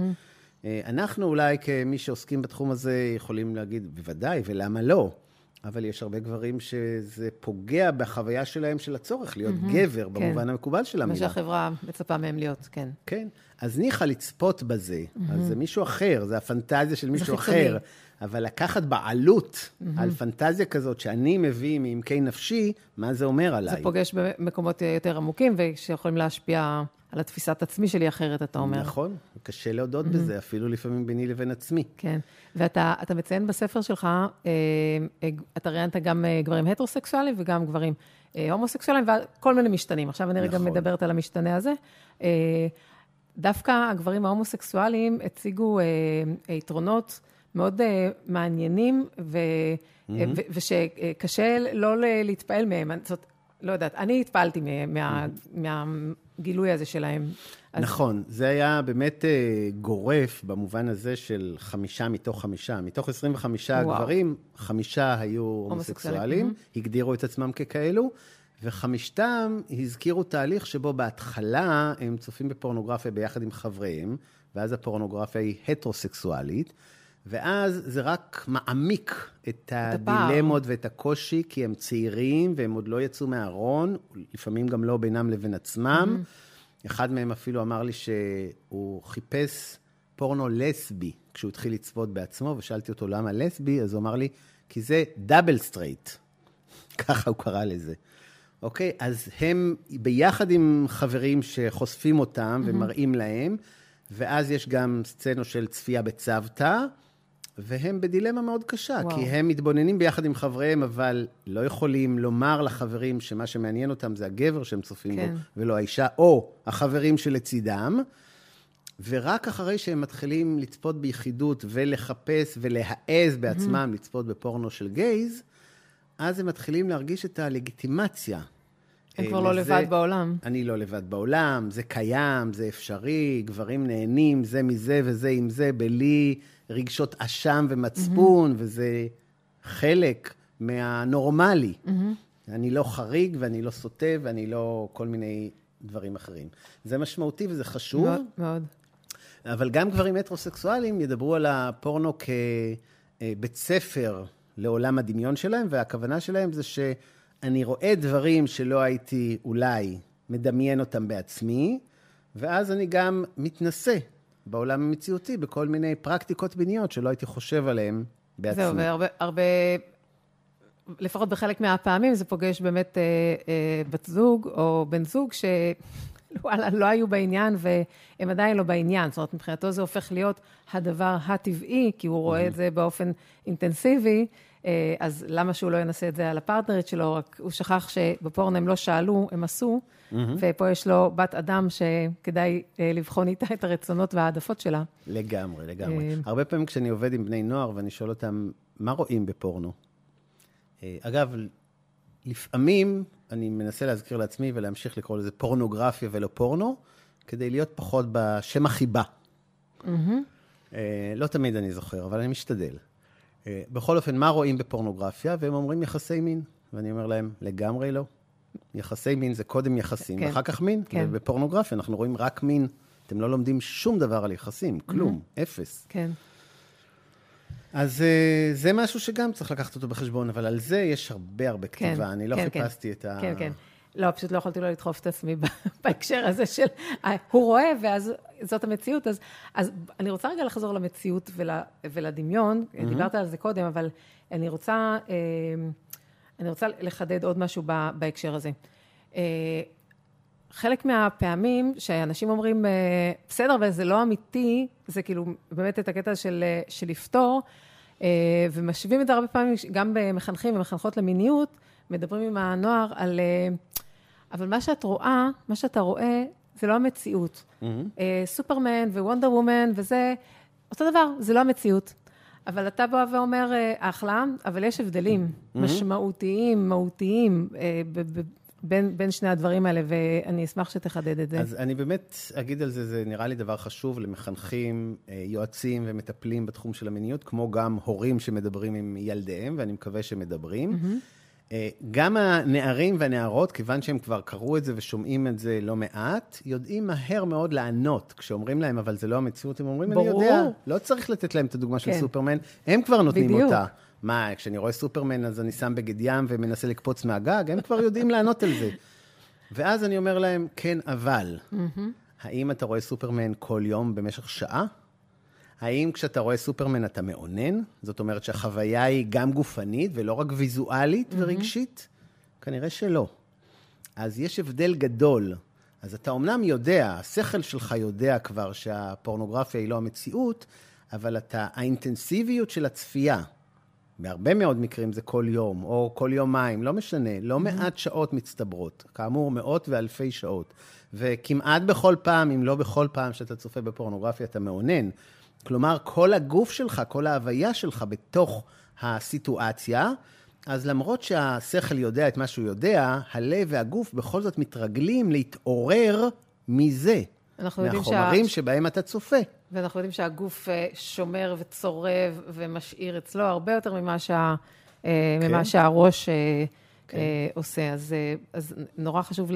אנחנו אולי כמי שעוסקים בתחום הזה יכולים להגיד בוודאי ולמה לא, אבל יש הרבה גברים שזה פוגע בחוויה שלהם של הצורך להיות גבר במובן המקובל של המילה. מה שהחברה מצפה מהם להיות, כן. כן, אז ניחה לצפות בזה, אז זה מישהו אחר, זה הפנטזיה של מישהו אחר, אבל לקחת בעלות על פנטזיה כזאת שאני מביא מעמקי נפשי, מה זה אומר עליי? זה פוגש במקומות יותר עמוקים ושיכולים להשפיע על התפיסת עצמי שלי אחרת, אתה אומר. נכון, קשה להודות בזה, אפילו לפעמים ביני לבין עצמי. כן, ואתה אתה מציין בספר שלך, אתה ראיינת גם גברים הטרוסקסואלים וגם גברים הומוסקסואלים, וכל מיני משתנים. עכשיו אני רגע מדברת על המשתנה הזה. דווקא הגברים ההומוסקסואלים הציגו יתרונות מאוד מעניינים, ושקשה לא להתפעל מהם. זאת, לא יודעת, אני התפעלתי מהגילוי הזה שלהם. נכון, זה היה באמת גורף במובן הזה של חמישה מתוך חמישה. מתוך עשרים וחמישה גברים, חמישה היו הומוסקסואלים, הגדירו את עצמם ככאלו, וחמישתם הזכירו תהליך שבו בהתחלה הם צופים בפורנוגרפיה ביחד עם חבריהם, ואז הפורנוגרפיה היא הטרוסקסואלית, ואז זה רק מעמיק את הדילמות ואת הקושי, כי הם צעירים והם עוד לא יצאו מהארון, לפעמים גם לא בינם לבין עצמם. אחד מהם אפילו אמר לי שהוא חיפש פורנו לסבי, כשהוא התחיל לצפות בעצמו, ושאלתי אותו למה לסבי, אז הוא אמר לי, כי זה דאבל סטרייט. ככה הוא קרא לזה. אוקיי, אז הם ביחד עם חברים שחושפים אותם ומראים להם, ואז יש גם סצנו של צפייה בצוותא, והם בדילמה מאוד קשה, וואו. כי הם מתבוננים ביחד עם חבריהם, אבל לא יכולים לומר לחברים שמה שמעניין אותם זה הגבר שהם צופים כן. בו, ולא האישה, או החברים שלצידם, ורק אחרי שהם מתחילים לצפות ביחידות, ולחפש ולהעז בעצמם, לצפות בפורנו של גייז, אז הם מתחילים להרגיש את הלגיטימציה. הם כבר לא לבד בעולם. אני לא לבד בעולם, זה קיים, זה אפשרי, גברים נהנים, זה מזה וזה עם זה, בלי רגשות אשם ומצפון, וזה חלק מהנורמלי. אני לא חריג ואני לא סוטה ואני לא כל מיני דברים אחרים. זה משמעותי וזה חשוב. מאוד, מאוד. אבל גם גברים הטרוסקסואלים ידברו על הפורנו כבית ספר לעולם הדמיון שלהם, והכוונה שלהם זה ש... אני רואה דברים שלא הייתי אולי מדמיין אותם בעצמי, ואז אני גם מתנסה בעולם המציאותי, בכל מיני פרקטיקות ביניות שלא הייתי חושב עליהן בעצמי. זהו, והרבה, הרבה, לפחות בחלק מהפעמים, זה פוגש באמת אה, אה, בת זוג או בן זוג ש... וואלה, לא היו בעניין, והם עדיין לא בעניין. זאת אומרת, מבחינתו זה הופך להיות הדבר הטבעי, כי הוא רואה את זה באופן אינטנסיבי, אז למה שהוא לא ינסה את זה על הפרטנרית שלו? רק הוא שכח שבפורן הם לא שאלו, הם עשו, ופה יש לו בת אדם שכדאי לבחון איתה את הרצונות והעדפות שלה. לגמרי, לגמרי. הרבה פעמים כשאני עובד עם בני נוער, ואני שואל אותם, מה רואים בפורנו? אגב, לפעמים... אני מנסה להזכיר לעצמי ולהמשיך לקרוא לזה פורנוגרפיה ולא פורנו, כדי להיות פחות בשם החיבה. לא תמיד אני זוכר, אבל אני משתדל. בכל אופן, מה רואים בפורנוגרפיה? והם אומרים יחסי מין. ואני אומר להם, לגמרי לא. יחסי מין זה קודם יחסים, ואחר כך מין. ובפורנוגרפיה אנחנו רואים רק מין. אתם לא לומדים שום דבר על יחסים, כלום, אפס. כן. אז זה משהו שגם צריך לקחת אותו בחשבון, אבל על זה יש הרבה הרבה כתיבה, אני לא חיפשתי את ה... כן, כן. לא, פשוט לא יכולתי לא לדחוף את עצמי בהקשר הזה של... הוא רואה, ואז זאת המציאות, אז אני רוצה רגע לחזור למציאות ולדמיון, דיברת על זה קודם, אבל אני רוצה לחדד עוד משהו בהקשר הזה. חלק מהפעמים שאנשים אומרים, בסדר, אבל זה לא אמיתי, זה כאילו באמת את הקטע של, של לפתור, ומשווים את זה הרבה פעמים, גם במחנכים ומחנכות למיניות, מדברים עם הנוער על, אבל מה שאת רואה, מה שאתה רואה, זה לא המציאות. Mm-hmm. סופרמן ווונדר וומן וזה, אותו דבר, זה לא המציאות. אבל אתה בא ואומר, אחלה, אבל יש הבדלים mm-hmm. משמעותיים, מהותיים, בפרק, בין, בין שני הדברים האלה, ואני אשמח שתחדד את זה. אז אני באמת אגיד על זה, זה נראה לי דבר חשוב למחנכים, יועצים ומטפלים בתחום של המיניות, כמו גם הורים שמדברים עם ילדיהם, ואני מקווה שמדברים. Mm-hmm. גם הנערים והנערות, כיוון שהם כבר קראו את זה ושומעים את זה לא מעט, יודעים מהר מאוד לענות. כשאומרים להם, אבל זה לא המציאות, הם אומרים, ברור. אני יודע, לא צריך לתת להם את הדוגמה כן. של סופרמן, הם כבר נותנים בדיוק. אותה. מה, כשאני רואה סופרמן, אז אני שם בגד ים ומנסה לקפוץ מהגג, הם כבר יודעים לענות על זה. ואז אני אומר להם, כן, אבל, האם אתה רואה סופרמן כל יום במשך שעה? האם כשאתה רואה סופרמן אתה מעונן? זאת אומרת שהחוויה היא גם גופנית ולא רק ויזואלית ורגשית? כנראה שלא. אז יש הבדל גדול. אז אתה אומנם יודע, השכל שלך יודע כבר שהפורנוגרפיה היא לא המציאות, אבל אתה, האינטנסיביות של הצפייה, בהרבה מאוד מקרים זה כל יום, או כל יומיים, לא משנה, לא מעט שעות מצטברות, כאמור מאות ואלפי שעות, וכמעט בכל פעם, אם לא בכל פעם שאתה צופה בפורנוגרפיה, אתה מעונן. כלומר, כל הגוף שלך, כל ההוויה שלך בתוך הסיטואציה, אז למרות שהשכל יודע את מה שהוא יודע, הלב והגוף בכל זאת מתרגלים להתעורר מזה, מהחומרים שבהם אתה צופה. ואנחנו יודעים שהגוף שומר וצורב ומשאיר אצלו הרבה יותר ממה, שה, כן. ממה שהראש כן. עושה. אז, אז נורא חשוב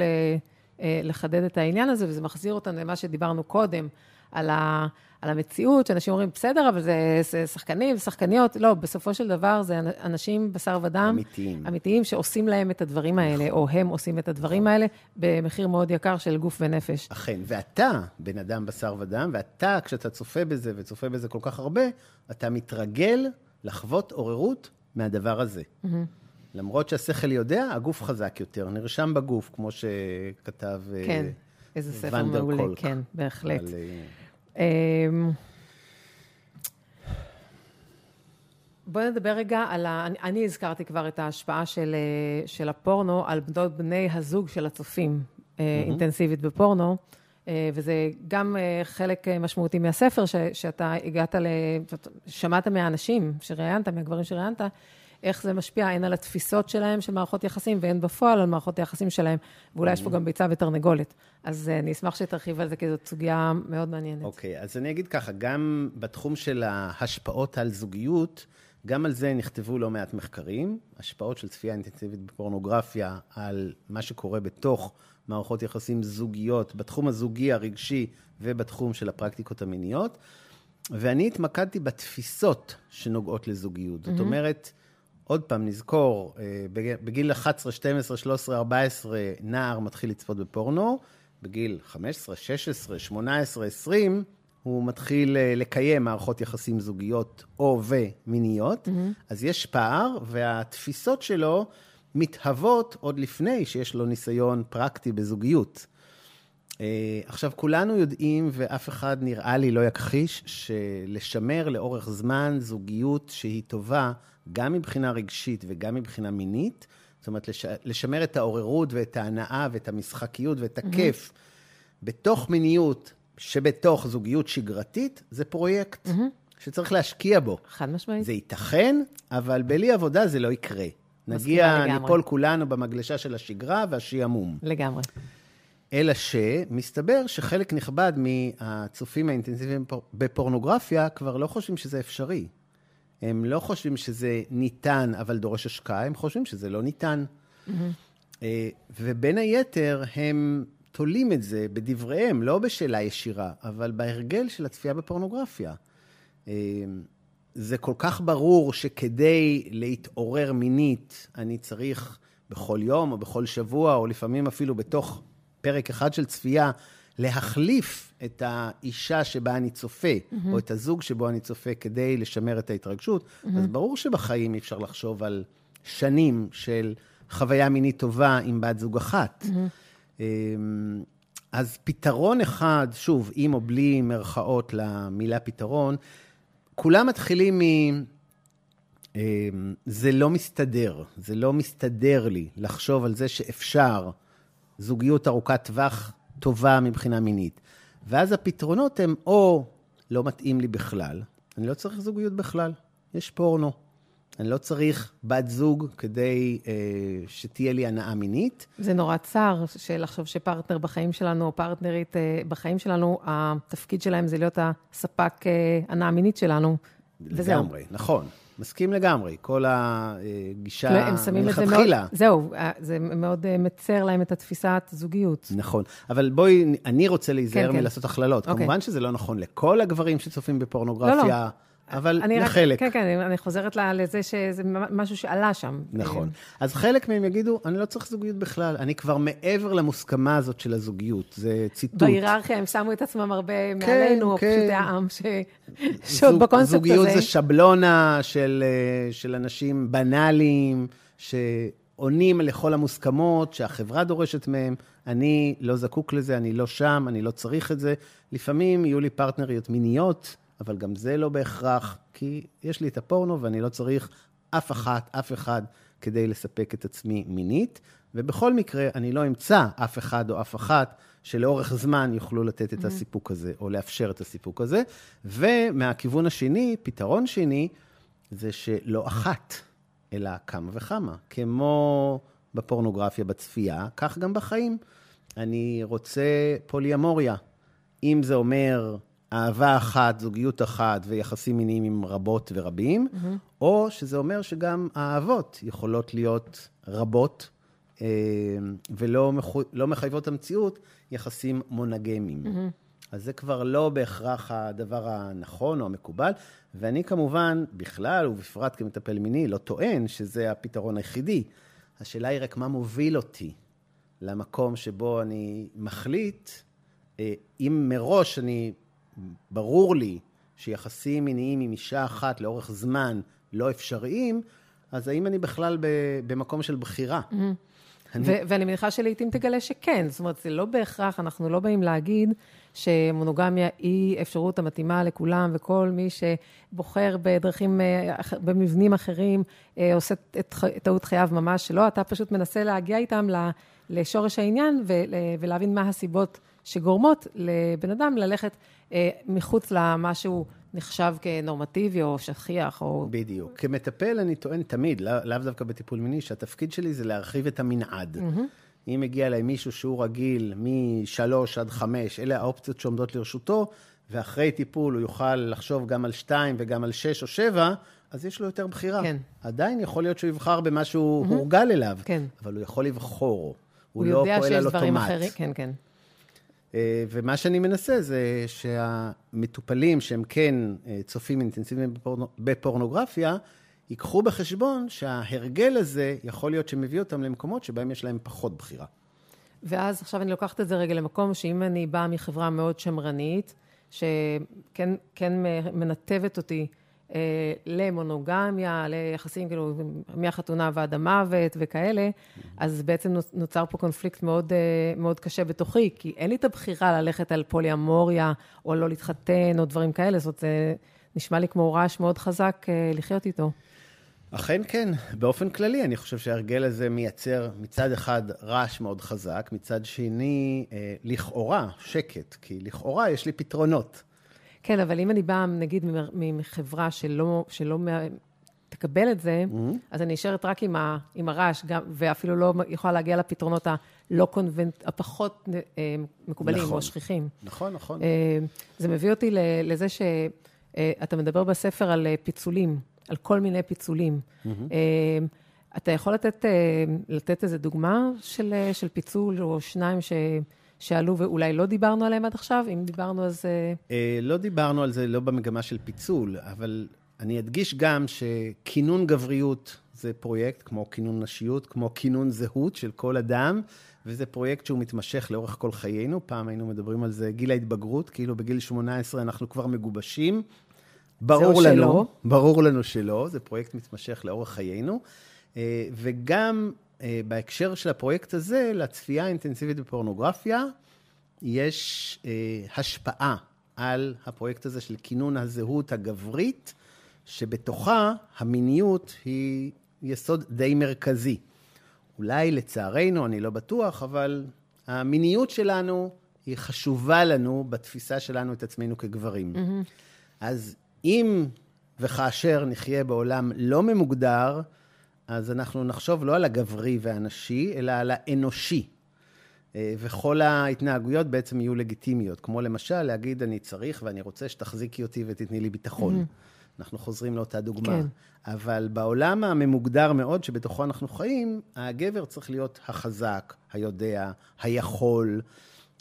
לחדד את העניין הזה, וזה מחזיר אותנו למה שדיברנו קודם, על, ה, על המציאות, שאנשים אומרים, בסדר, אבל זה, זה שחקנים, שחקניות, לא, בסופו של דבר זה אנשים בשר ודם, אמיתיים, אמיתיים שעושים להם את הדברים האלה, או הם עושים את הדברים האלה, במחיר מאוד יקר של גוף ונפש. אכן, ואתה בן אדם בשר ודם, ואתה כשאתה צופה בזה, וצופה בזה כל כך הרבה, אתה מתרגל לחוות עוררות מהדבר הזה. Mm-hmm. למרות שהשכל יודע, הגוף חזק יותר, נרשם בגוף, כמו שכתב... כן. איזה ספר מעולה, כן, בהחלט. בוא נדבר רגע על, אני הזכרתי כבר את ההשפעה של הפורנו על בני הזוג של הצופים, אינטנסיבית בפורנו, וזה גם חלק משמעותי מהספר שאתה הגעת, שמעת מהאנשים שראיינת, מהגברים שראיינת, איך זה משפיע, הן על התפיסות שלהם של מערכות יחסים, והן בפועל על מערכות היחסים שלהם, ואולי יש פה גם ביצה ותרנגולת. אז אני אשמח שתרחיב על זה, כי זאת סוגיה מאוד מעניינת. אוקיי, אז אני אגיד ככה, גם בתחום של ההשפעות על זוגיות, גם על זה נכתבו לא מעט מחקרים, השפעות של צפייה אינטנסיבית בפורנוגרפיה, על מה שקורה בתוך מערכות יחסים זוגיות, בתחום הזוגי הרגשי, ובתחום של הפרקטיקות המיניות, ואני התמקדתי בתפיסות שנוגעות לזוגיות. זאת אומרת, עוד פעם, נזכור, בגיל אחת עשרה, שתים עשרה, שלוש עשרה, ארבע עשרה, נער מתחיל לצפות בפורנו, בגיל חמש עשרה, שש עשרה, שמונה עשרה, עשרים, הוא מתחיל לקיים מערכות יחסים זוגיות או ומיניות, mm-hmm. אז יש פער, והתפיסות שלו מתהוות עוד לפני שיש לו ניסיון פרקטי בזוגיות. עכשיו, כולנו יודעים, ואף אחד נראה לי לא יכחיש, שלשמר לאורך זמן זוגיות שהיא טובה, גם מבחינה רגשית וגם מבחינה מינית, זאת אומרת, לש... לשמר את העוררות ואת ההנאה ואת המשחקיות ואת הכיף, mm-hmm. בתוך מיניות, שבתוך זוגיות שגרתית, זה פרויקט mm-hmm. שצריך להשקיע בו. חד משמעית. זה ייתכן, אבל בלי עבודה זה לא יקרה. נגיע, ניפול כולנו במגלשה של השגרה והשיעמום. לגמרי. אלא שמסתבר שחלק נכבד מהצופים האינטנסיביים בפורנוגרפיה כבר לא חושבים שזה אפשרי. הם לא חושבים שזה ניתן, אבל דורש השקעה, הם חושבים שזה לא ניתן. Mm-hmm. ובין היתר הם תולים את זה בדבריהם, לא בשאלה ישירה, אבל בהרגל של הצפייה בפורנוגרפיה. זה כל כך ברור שכדי להתעורר מינית, אני צריך בכל יום או בכל שבוע, או לפעמים אפילו בתוך פרק אחד של צפייה, להחליף את האישה שבה אני צופה, mm-hmm. או את הזוג שבו אני צופה, כדי לשמר את ההתרגשות. Mm-hmm. אז ברור שבחיים אפשר לחשוב על שנים של חוויה מינית טובה עם בת זוג אחת. Mm-hmm. אז פתרון אחד, שוב, אם או בלי מרכאות למילה פתרון, כולם מתחילים מ... זה לא מסתדר, זה לא מסתדר לי לחשוב על זה שאפשר זוגיות ארוכת טווח טובה מבחינה מינית. ואז הפתרונות הם או לא מתאים לי בכלל, אני לא צריך זוגיות בכלל, יש פורנו. אני לא צריך בת זוג כדי אה, שתהיה לי הנאה מינית. זה נורא צער שלחשוב שפרטנר בחיים שלנו, או פרטנרית אה, בחיים שלנו, התפקיד שלהם זה להיות הספק הנאה אה, מינית שלנו. וזהו. לגמרי, נכון. מסכים לגמרי. כל הגישה מלכתחילה. זה זהו, זה מאוד אה, מצר להם את התפיסת זוגיות. נכון. אבל בואי, אני רוצה להיזהר כן, מלעשות כן. הכללות. אוקיי. כמובן שזה לא נכון לכל הגברים שצופים בפורנוגרפיה. לא, לא. אבל לחלק. כן, כן, אני חוזרת לזה שזה משהו שעלה שם. נכון. אז חלק מהם יגידו, אני לא צריך זוגיות בכלל, אני כבר מעבר למוסכמה הזאת של הזוגיות, זה ציטוט. בהיררכיה הם שמו את עצמם הרבה מעלינו, פשוטי העם, שעוד בקונספט הזה. זוגיות זה שבלונה של אנשים בנאליים, שעונים לכל המוסכמות, שהחברה דורשת מהם, אני לא זקוק לזה, אני לא שם, אני לא צריך את זה. לפעמים יהיו לי פרטנריות מיניות, אבל גם זה לא בהכרח, כי יש לי את הפורנו, ואני לא צריך אף אחת, אף אחד, כדי לספק את עצמי מינית, ובכל מקרה, אני לא אמצא אף אחד או אף אחת, שלאורך זמן יוכלו לתת את הסיפוק הזה, או לאפשר את הסיפוק הזה, ומהכיוון השני, פתרון שני, זה שלא אחת, אלא כמה וכמה, כמו בפורנוגרפיה, בצפייה, כך גם בחיים. אני רוצה פוליאמוריה, אם זה אומר... אהבה אחת, זוגיות אחת, ויחסים מיניים עם רבות ורבים, mm-hmm. או שזה אומר שגם האהבות יכולות להיות רבות, אה, ולא מח... לא מחייבות המציאות, יחסים מונגמיים. Mm-hmm. אז זה כבר לא בהכרח הדבר הנכון או המקובל, ואני כמובן, בכלל ובפרט כמטפל מיני, לא טוען שזה הפתרון היחידי. השאלה היא רק מה מוביל אותי למקום שבו אני מחליט, אה, אם מראש אני... ברור לי שיחסים מיניים עם אישה אחת לאורך זמן לא אפשריים, אז האם אני בכלל במקום של בחירה? ואני מניחה שלעיתים תגלה שכן, זאת אומרת, זה לא בהכרח, אנחנו לא באים להגיד שמונוגמיה היא אפשרות המתאימה לכולם, וכל מי שבוחר בדרכים, במבנים אחרים, עושה טעות חייו ממש שלא, אתה פשוט מנסה להגיע איתם לשורש העניין, ולהבין מה הסיבות שגורמות לבן אדם ללכת אה, מחוץ למה שהוא נחשב כנורמטיבי או שכיח. או... בדיוק. כמטפל אני טוען תמיד, לאו לא דווקא בטיפול מיני, שהתפקיד שלי זה להרחיב את המנעד. Mm-hmm. אם הגיע אליי מישהו שהוא רגיל משלוש עד חמש, אלה האופציות שעומדות לרשותו, ואחרי טיפול הוא יוכל לחשוב גם על שתיים וגם על שש או שבע, אז יש לו יותר בחירה. כן. עדיין יכול להיות שהוא יבחר במה שהוא mm-hmm. הורגל אליו, כן. אבל הוא יכול לבחור. הוא, הוא לא פועל על אוטומט. כן, כן. ומה שאני מנסה זה שהמטופלים שהם כן צופים אינטנסיביים בפורנוגרפיה, ייקחו בחשבון שההרגל הזה יכול להיות שמביא אותם למקומות שבהם יש להם פחות בחירה. ואז עכשיו אני לוקחת את זה רגע למקום שאם אני באה מחברה מאוד שמרנית, שכן כן מנתבת אותי למונוגמיה, ליחסים, כאילו, מהחתונה ועד המוות וכאלה, אז בעצם נוצר פה קונפליקט מאוד, מאוד קשה בתוכי, כי אין לי את הבחירה ללכת על פוליאמוריה, או לא להתחתן, או דברים כאלה, זאת זה נשמע לי כמו רעש מאוד חזק לחיות איתו. אכן כן, באופן כללי, אני חושב שהרגל הזה מייצר מצד אחד רעש מאוד חזק, מצד שני, לכאורה, שקט, כי לכאורה יש לי פתרונות. כן, אבל אם אני באה, נגיד, מחברה שלא, שלא תקבל את זה, mm-hmm. אז אני אשארת רק עם, ה, עם הרעש, גם, ואפילו לא יכולה להגיע לפתרונות הלא קונבנט, הפחות אה, מקובלים נכון. או שכיחים. נכון, נכון. אה, זה מביא אותי לזה שאתה מדבר בספר על פיצולים, על כל מיני פיצולים. Mm-hmm. אה, אתה יכול לתת, לתת איזו דוגמה של, של פיצול או שניים ש... שאלו ואולי לא דיברנו עליהם עד עכשיו, אם דיברנו אז... לא דיברנו על זה, לא במגמה של פיצול, אבל אני אדגיש גם שכינון גבריות זה פרויקט, כמו כינון נשיות, כמו כינון זהות של כל אדם, וזה פרויקט שהוא מתמשך לאורך כל חיינו, פעם היינו מדברים על זה גיל ההתבגרות, כאילו בגיל שמונה עשרה אנחנו כבר מגובשים, ברור לנו, ברור לנו שלא, זה פרויקט מתמשך לאורך חיינו, וגם... בהקשר של הפרויקט הזה, לצפייה האינטנסיבית בפורנוגרפיה, יש השפעה על הפרויקט הזה של כינון הזהות הגברית, שבתוכה המיניות היא יסוד די מרכזי. אולי לצערנו, אני לא בטוח, אבל המיניות שלנו היא חשובה לנו בתפיסה שלנו את עצמנו כגברים. Mm-hmm. אז אם וכאשר נחיה בעולם לא ממוגדר, אז אנחנו נחשוב לא על הגברי והנשי, אלא על האנושי. וכל ההתנהגויות בעצם יהיו לגיטימיות. כמו למשל, להגיד, אני צריך ואני רוצה שתחזיקי אותי ותתני לי ביטחון. Mm-hmm. אנחנו חוזרים לאותה דוגמה. כן. אבל בעולם הממוגדר מאוד שבתוכו אנחנו חיים, הגבר צריך להיות החזק, היודע, היכול.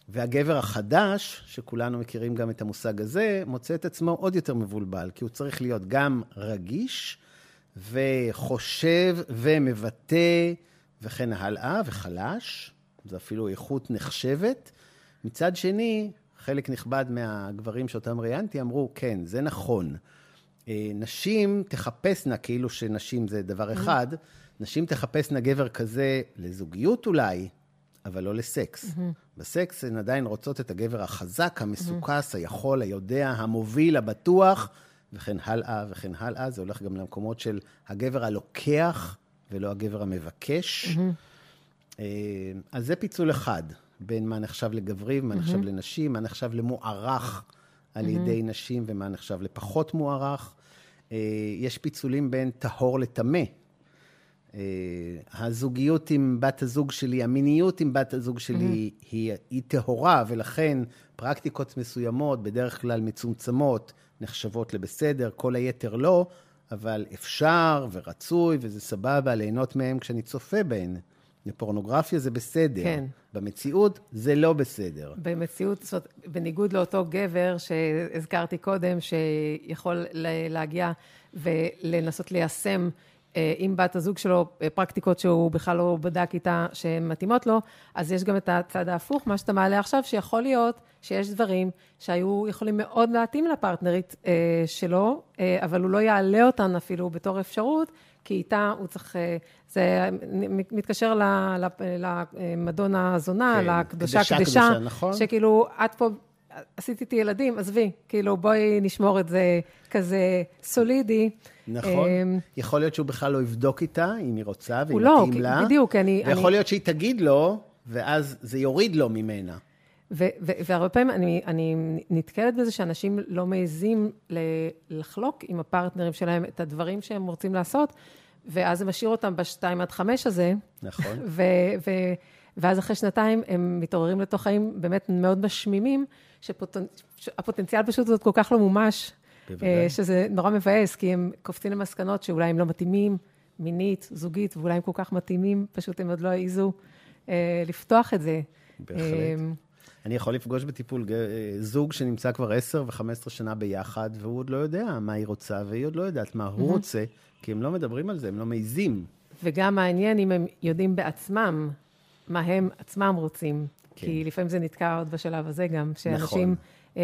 והגבר החדש, שכולנו מכירים גם את המושג הזה, מוצא את עצמו עוד יותר מבולבל, כי הוא צריך להיות גם רגיש, וחושב ומבטא וכן הלאה וחלש, זה אפילו איכות נחשבת. מצד שני, חלק נכבד מהגברים שאותם ראיינתי אמרו, כן, זה נכון. נשים תחפשנה, כאילו שנשים זה דבר אחד, נשים תחפשנה גבר כזה לזוגיות אולי, אבל לא לסקס. בסקס הן עדיין רוצות את הגבר החזק, המסוכס, היכול, היודע, המוביל, הבטוח, וכן הלאה וכן הלאה, זה הולך גם למקומות של הגבר הלוקח, ולא הגבר המבקש. Mm-hmm. אז זה פיצול אחד, בין מה נחשב לגברים, מה נחשב mm-hmm. לנשים, מה נחשב למוערך על mm-hmm. ידי נשים, ומה נחשב לפחות מוערך. יש פיצולים בין טהור לטמא. הזוגיות עם בת הזוג שלי, המיניות עם בת הזוג שלי, mm-hmm. היא, היא טהורה, ולכן פרקטיקות מסוימות, בדרך כלל מצומצמות, נחשבות לבסדר, כל היתר לא, אבל אפשר ורצוי, וזה סבבה ליהנות מהם כשאני צופה בהן. בפורנוגרפיה זה בסדר. כן. במציאות זה לא בסדר. במציאות, זאת, בניגוד לאותו גבר שהזכרתי קודם, שיכול להגיע ולנסות ליישם עם בת הזוג שלו, פרקטיקות שהוא בכלל לא בדק איתה שהן מתאימות לו, אז יש גם את הצד ההפוך, מה שאתה מעלה עכשיו, שיכול להיות שיש דברים שהיו יכולים מאוד להתאים לפרטנרית שלו, אבל הוא לא יעלה אותן אפילו בתור אפשרות, כי איתה הוא צריך, זה מתקשר למדונה הזונה, כן, לקדושה קדשה, קדשה נכון. שכאילו עד פה, עשיתי איתי ילדים, עזבי, כאילו בואי נשמור את זה כזה סולידי. נכון, יכול להיות שהוא בכלל לא יבדוק איתה, אם היא רוצה, והיא מתאים לה. בדיוק, אני... ויכול להיות שהיא תגיד לו, ואז זה יוריד לו ממנה. והרבה פעמים אני נתקלת בזה שאנשים לא מעזים לחלוק עם הפרטנרים שלהם את הדברים שהם רוצים לעשות, ואז זה משאיר אותם בשתיים עד חמש הזה. נכון. ואז אחרי שנתיים הם מתעוררים לתוך חיים באמת מאוד משמימים, שהפוטנציאל פשוט זאת כל כך לא מומש, שזה נורא מבאס, כי הם קופצים למסקנות שאולי הם לא מתאימים, מינית, זוגית, ואולי הם כל כך מתאימים, פשוט הם עוד לא העיזו לפתוח את זה. בהחלט. אני יכול לפגוש בטיפול זוג שנמצא כבר עשר ו-חמש עשרה שנה ביחד, והוא עוד לא יודע מה היא רוצה, והיא עוד לא יודעת מה הוא רוצה, כי הם לא מדברים על זה, הם לא מעיזים. וגם העניין אם הם יודעים בעצמם, מה הם עצמם רוצים, כי לפעמים זה נתקע עוד בשלב הזה גם, שאנשים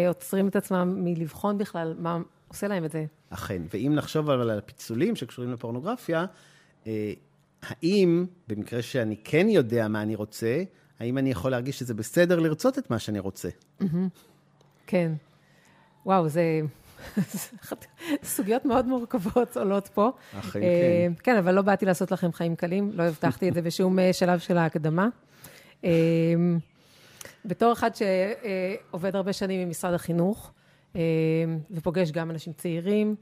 עוצרים את עצמם מלבחון בכלל מה עושה להם את זה. אכן, ואם נחשוב על הפיצולים שקשורים לפורנוגרפיה, האם, במקרה שאני כן יודע מה אני רוצה, האם אני יכול להרגיש שזה בסדר לרצות את מה שאני רוצה? כן. וואו, זה סוגיות מאוד מורכבות עולות פה. אכן, כן. כן, אבל לא באתי לעשות לכם חיים קלים, לא הבטחתי את זה בשום שלב של ההקדמה. בתור אחד שעובד הרבה שנים עם משרד החינוך, ופוגש גם אנשים צעירים,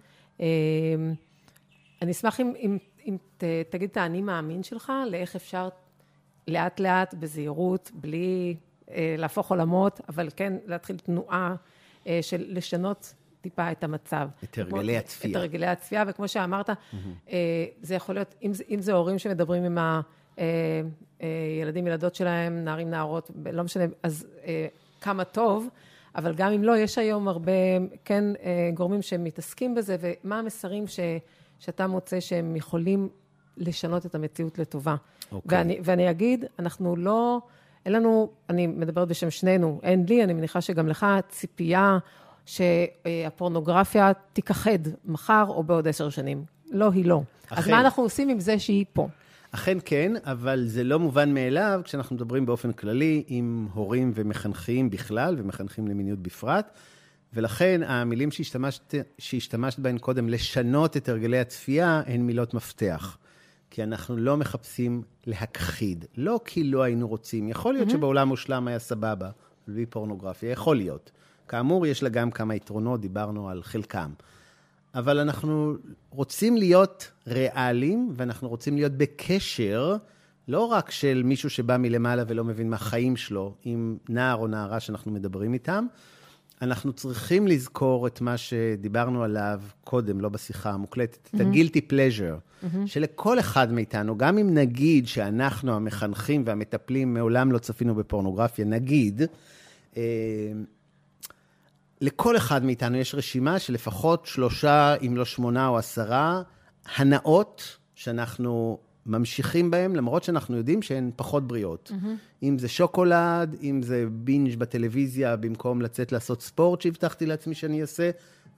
אני אשמח אם, אם, אם ת, תגיד את האני מאמין שלך, לאיך אפשר לאט לאט, בזהירות, בלי אה, להפוך עולמות, אבל כן להתחיל תנועה אה, של לשנות טיפה את המצב. את הרגלי הצפייה. את הרגלי הצפייה, וכמו שאמרת, mm-hmm. אה, זה יכול להיות, אם, אם זה הורים שמדברים עם ה, אה, אה, ילדים, ילדות שלהם, נערים, נערות, לא משנה, אז אה, כמה טוב, אבל גם אם לא, יש היום הרבה, כן, אה, גורמים שמתעסקים בזה, ומה המסרים ש... שאתה מוצא שהם יכולים לשנות את המציאות לטובה. Okay. ואני, ואני אגיד, אנחנו לא, אין לנו, אני מדברת בשם שנינו, אין לי, אני מניחה שגם לך, ציפייה שהפורנוגרפיה תיקחד מחר או בעוד עשר שנים. לא, היא לא. אכן. אז מה אנחנו עושים עם זה שהיא פה? אכן כן, אבל זה לא מובן מאליו, כשאנחנו מדברים באופן כללי עם הורים ומחנכים בכלל, ומחנכים למיניות בפרט, ולכן המילים שהשתמשת, שהשתמשת בהן קודם, לשנות את הרגלי הצפייה, הן מילות מפתח. כי אנחנו לא מחפשים להכחיד. לא כי לא היינו רוצים. יכול להיות mm-hmm. שבעולם מושלם היה סבבה, בלי פורנוגרפיה, יכול להיות. כאמור, יש לה גם כמה יתרונות, דיברנו על חלקם. אבל אנחנו רוצים להיות ריאליים, ואנחנו רוצים להיות בקשר, לא רק של מישהו שבא מלמעלה ולא מבין מה החיים שלו, עם נער או נערה שאנחנו מדברים איתם, אנחנו צריכים לזכור את מה שדיברנו עליו קודם, לא בשיחה המוקלטת, mm-hmm. את ה-guilty pleasure, mm-hmm. שלכל אחד מאיתנו, גם אם נגיד שאנחנו המחנכים והמטפלים מעולם לא צפינו בפורנוגרפיה, נגיד, אה, לכל אחד מאיתנו יש רשימה של לפחות שלושה, אם לא שמונה או עשרה, הנאות שאנחנו ממשיכים בהם, למרות שאנחנו יודעים שהן פחות בריאות. Mm-hmm. אם זה שוקולד, אם זה בינג' בטלוויזיה, במקום לצאת לעשות ספורט, שהבטחתי לעצמי שאני אעשה,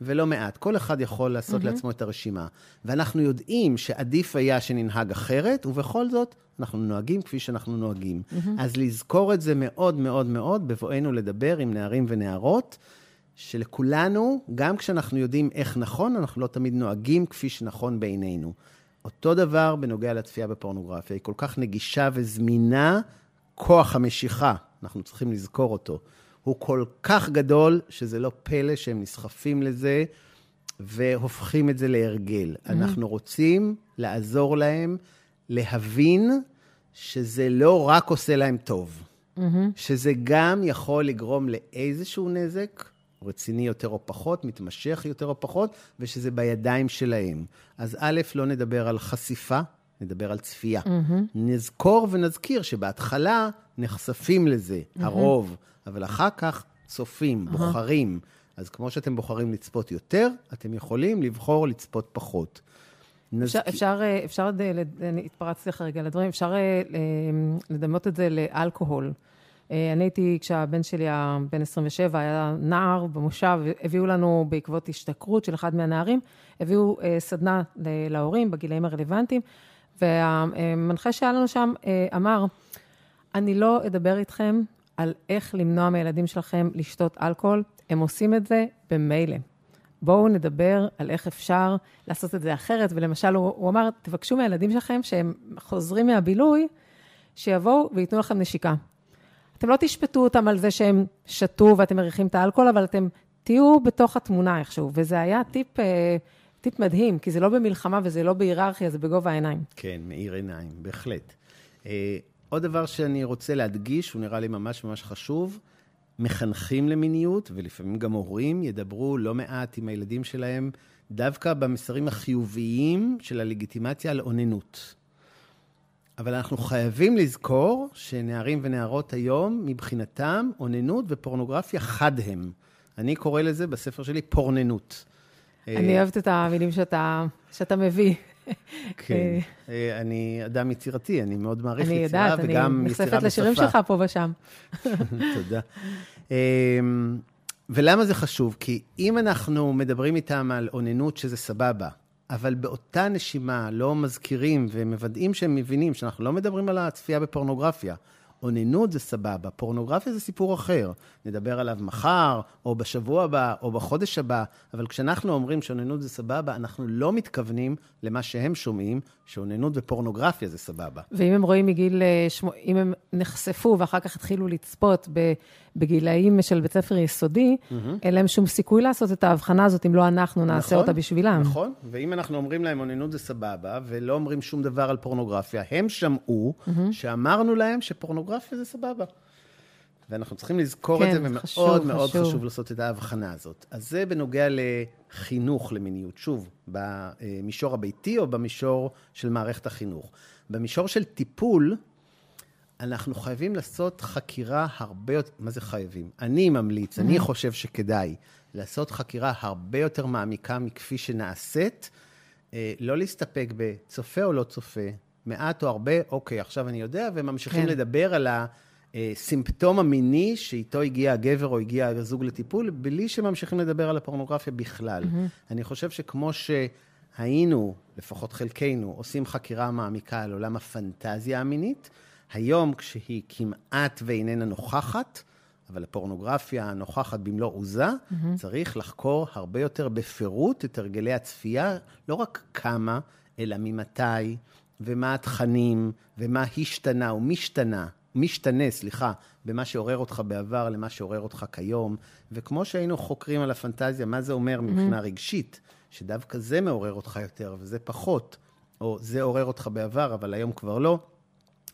ולא מעט. כל אחד יכול לעשות mm-hmm. לעצמו את הרשימה. ואנחנו יודעים שעדיף היה שננהג אחרת, ובכל זאת, אנחנו נוהגים כפי שאנחנו נוהגים. Mm-hmm. אז לזכור את זה מאוד מאוד מאוד, בבואנו לדבר עם נערים ונערות, שלכולנו, גם כשאנחנו יודעים איך נכון, אנחנו לא תמיד נוהגים כפי שנכון בעינינו. אותו דבר בנוגע לצפייה בפורנוגרפיה, היא כל כך נגישה וזמינה, כוח המשיכה, אנחנו צריכים לזכור אותו, הוא כל כך גדול, שזה לא פלא שהם נסחפים לזה, והופכים את זה להרגל. Mm-hmm. אנחנו רוצים לעזור להם, להבין שזה לא רק עושה להם טוב, mm-hmm. שזה גם יכול לגרום לאיזשהו נזק, רציני יותר או פחות, מתמשך יותר או פחות, ושזה בידיים שלהם. אז א', לא נדבר על חשיפה, נדבר על צפייה. Mm-hmm. נזכור ונזכיר שבהתחלה נחשפים לזה, mm-hmm. הרוב, אבל אחר כך צופים, mm-hmm. בוחרים. אז כמו שאתם בוחרים לצפות יותר, אתם יכולים לבחור לצפות פחות. נזכ... אפשר, אפשר, אפשר אני התפרצתי לך רגע לדברים, אפשר לדמות את זה לאלכוהול. אני הייתי, כשהבן שלי, בן עשרים ושבע, היה נער במושב, הביאו לנו בעקבות השתכרות של אחד מהנערים, הביאו סדנה להורים בגילאים הרלוונטיים, והמנחה שהיה לנו שם אמר, אני לא אדבר איתכם על איך למנוע מהילדים שלכם לשתות אלכוהול, הם עושים את זה במילא. בואו נדבר על איך אפשר לעשות את זה אחרת, ולמשל הוא, הוא אמר, תבקשו מהילדים שלכם שהם חוזרים מהבילוי, שיבואו ויתנו לכם נשיקה. אתם לא תשפטו אותם על זה שהם שתו ואתם מריחים את האלכוהול, אבל אתם תהיו בתוך התמונה איכשהו, וזה היה טיפ, טיפ מדהים, כי זה לא במלחמה וזה לא בהיררכיה, זה בגובה העיניים. כן, מאיר עיניים, בהחלט. עוד דבר שאני רוצה להדגיש, הוא נראה לי ממש ממש חשוב, מחנכים למיניות, ולפעמים גם הורים ידברו לא מעט עם הילדים שלהם, דווקא במסרים החיוביים של הלגיטימציה על אוננות. אבל אנחנו חייבים לזכור שנערים ונערות היום, מבחינתם, אוננות ופורנוגרפיה חד הם. אני קורא לזה בספר שלי פורננות. אני אוהבת את המילים שאתה מביא. כן, אני אדם יצירתי, אני מאוד מעריך יצירה, וגם יצירה בשפה. אני יודעת, אני נחשפת לשירים שלך פה ושם. תודה. ולמה זה חשוב? כי אם אנחנו מדברים איתם על אוננות שזה סבבה, אבל באותה נשימה לא מזכירים ומוודאים שהם מבינים שאנחנו לא מדברים על הצפייה בפורנוגרפיה. אוננות זה סבבה, פורנוגרפיה זה סיפור אחר. נדבר עליו מחר, או בשבוע הבא, או בחודש הבא, אבל כשאנחנו אומרים שאוננות זה סבבה, אנחנו לא מתכוונים למה שהם שומעים, שאוננות ופורנוגרפיה זה סבבה. ואם הם רואים מגיל, אם הם נחשפו ואחר כך התחילו לצפות בגילאים של בית ספר יסודי, אין להם שום סיכוי לעשות את ההבחנה הזאת, אם לא אנחנו נעשה אותה בשבילם. נכון, ואם אנחנו אומרים להם אוננות זה סבבה, ולא אומרים שום דבר על פורנוגרפיה, הם שמעו שאמרנו להם שפורנוגרפיה זה סבבה. ואנחנו צריכים לזכור את זה, ומאוד מאוד חשוב לעשות את ההבחנה הזאת. אז זה בנוגע לחינוך למיניות, שוב, במישור הביתי או במישור של מערכת החינוך. במישור של טיפול, אנחנו חייבים לעשות חקירה הרבה יותר, מה זה חייבים? אני ממליץ, אני חושב שכדאי לעשות חקירה הרבה יותר מעמיקה מכפי שנעשית, לא להסתפק בצופה או לא צופה, מעט או הרבה, אוקיי, עכשיו אני יודע, וממשיכים לדבר על ה... סימפטום המיני שאיתו הגיע הגבר או הגיע הזוג לטיפול, בלי שממשיכים לדבר על הפורנוגרפיה בכלל. Mm-hmm. אני חושב שכמו שהיינו, לפחות חלקנו, עושים חקירה מעמיקה על עולם הפנטזיה המינית, היום כשהיא כמעט ואיננה נוכחת, אבל הפורנוגרפיה נוכחת במלוא עוזה, mm-hmm. צריך לחקור הרבה יותר בפירוט את הרגלי הצפייה, לא רק כמה, אלא ממתי, ומה התכנים, ומה השתנה ומי השתנה. משתנה, סליחה, במה שעורר אותך בעבר למה שעורר אותך כיום, וכמו שהיינו חוקרים על הפנטזיה, מה זה אומר מבחינה רגשית, שדווקא זה מעורר אותך יותר וזה פחות, או זה עורר אותך בעבר, אבל היום כבר לא,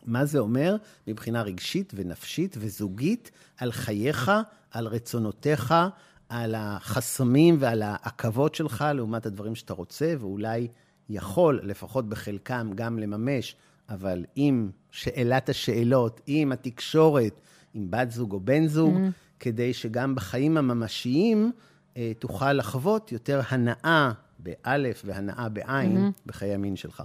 מה זה אומר מבחינה רגשית ונפשית וזוגית, על חייך, על רצונותיך, על החסמים ועל העכבות שלך, לעומת הדברים שאתה רוצה, ואולי יכול, לפחות בחלקם, גם לממש, אבל עם שאלת השאלות, עם התקשורת, עם בת זוג או בן זוג, mm-hmm. כדי שגם בחיים הממשיים אה, תוכל לחוות יותר הנאה באלף והנאה בעין mm-hmm. בחיי המין שלך.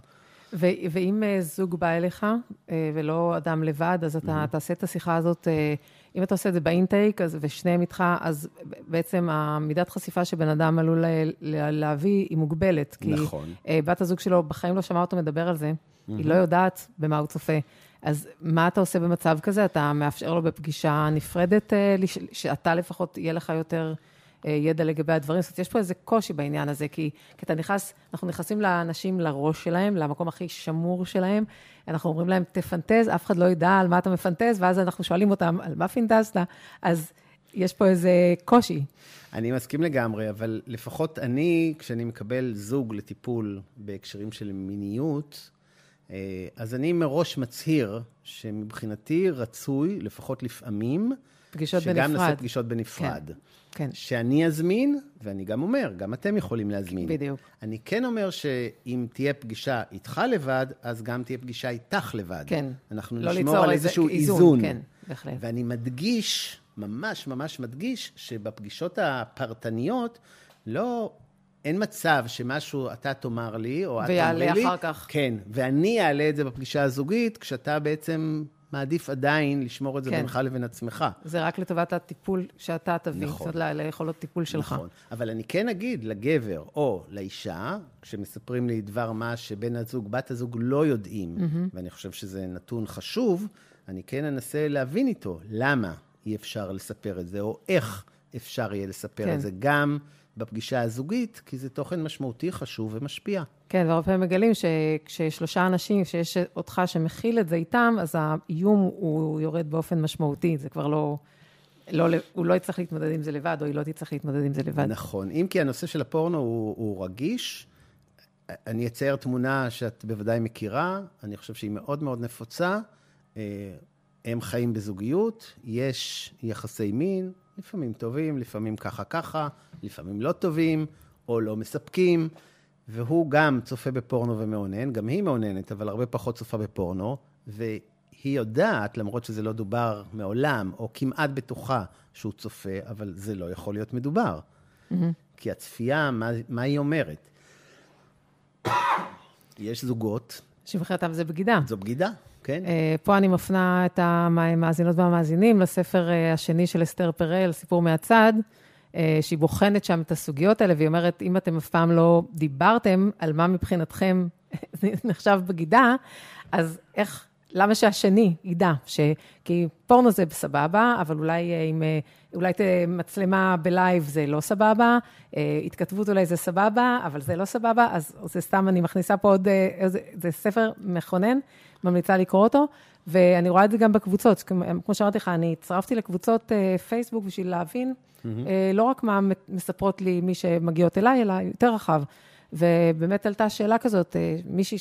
ו- ואם אה, זוג בא אליך אה, ולא אדם לבד, אז אתה mm-hmm. תעשה את השיחה הזאת, אה, אם אתה עושה את זה באינטייק אז, ושניהם איתך, אז בעצם המידת חשיפה שבן אדם עלול לה, לה, להביא היא מוגבלת. כי, נכון. אה, בת הזוג שלו בחיים לא שמע אותו מדבר על זה. היא לא יודעת במה הוא צופה. אז מה אתה עושה במצב כזה? אתה מאפשר לו בפגישה נפרדת, שאתה לפחות יהיה לך יותר ידע לגבי הדברים. זאת אומרת, יש פה איזה קושי בעניין הזה, כי אתה נכנס, אנחנו נכנסים לאנשים לראש שלהם, למקום הכי שמור שלהם, אנחנו אומרים להם, תפנטז, אף אחד לא ידע על מה אתה מפנטז, ואז אנחנו שואלים אותם, על מה פנטזת? אז יש פה איזה קושי. אני מסכים לגמרי, אבל לפחות אני, כשאני מקבל זוג לטיפול בהקשרים של מיניות, אז אני מראש מצהיר שמבחינתי רצוי, לפחות לפעמים, פגישות שגם בנפרד. נעשה פגישות בנפרד. כן, כן. שאני אזמין, ואני גם אומר, גם אתם יכולים להזמין. בדיוק. אני כן אומר שאם תהיה פגישה איתך לבד, אז גם תהיה פגישה איתך לבד. כן. אנחנו לא נשמור על איזשהו איזון. איזון. כן, בהחלט. ואני מדגיש, ממש ממש מדגיש, שבפגישות הפרטניות לא... אין מצב שמשהו אתה תאמר לי, או אתה אומר לי. ויעלה אחר כך. כן, ואני אעלה את זה בפגישה הזוגית, כשאתה בעצם מעדיף עדיין לשמור את זה בינך לבין עצמך. זה רק לטובת הטיפול שאתה תביא, זאת אומרת, ליכולות טיפול שלך. נכון, אבל אני כן אגיד לגבר או לאישה, כשמספרים לי דבר מה שבן הזוג, בת הזוג לא יודעים, ואני חושב שזה נתון חשוב, אני כן אנסה להבין איתו למה אי אפשר לספר את זה, או איך אפשר יהיה לספר את זה גם... בפגישה הזוגית, כי זה תוכן משמעותי, חשוב ומשפיע. כן, והרבה פעמים מגלים שכששלושה אנשים, שיש אותך שמכיל את זה איתם, אז האיום הוא יורד באופן משמעותי, זה כבר לא, לא, הוא לא יצטרך להתמודד עם זה לבד, או היא לא תצטרך להתמודד עם זה לבד. נכון, אם כי הנושא של הפורנו הוא, הוא רגיש, אני אצייר תמונה שאת בוודאי מכירה, אני חושב שהיא מאוד מאוד נפוצה, הם חיים בזוגיות, יש יחסי מין, לפעמים טובים, לפעמים ככה ככה, לפעמים לא טובים, או לא מספקים, והוא גם צופה בפורנו ומעונן, גם היא מעוננת, אבל הרבה פחות צופה בפורנו, והיא יודעת, למרות שזה לא דובר מעולם, או כמעט בטוחה שהוא צופה, אבל זה לא יכול להיות מדובר. Mm-hmm. כי הצפייה, מה, מה היא אומרת? יש זוגות. שבחרתם זה בגידה. זו בגידה. כן. פה אני מפנה את המאזינות והמאזינים לספר השני של אסתר פרל, סיפור מהצד, שהיא בוחנת שם את הסוגיות האלה, והיא אומרת, אם אתם אף פעם לא דיברתם על מה מבחינתכם נחשב בגידה, אז איך, למה שהשני ידע, ש... כי פורנו זה בסבבה, אבל אולי, עם, אולי מצלמה בלייב זה לא סבבה, התכתבות אולי זה סבבה, אבל זה לא סבבה, אז זה סתם, אני מכניסה פה עוד, זה, זה ספר מכונן, ממליצה לקרוא אותו, ואני רואה את זה גם בקבוצות, כמו שאמרתי לך, אני הצטרפתי לקבוצות פייסבוק בשביל להבין, לא רק מה מספרות לי מי שמגיעות אליי, אלא יותר רחב. ובאמת עלתה שאלה כזאת, מישהי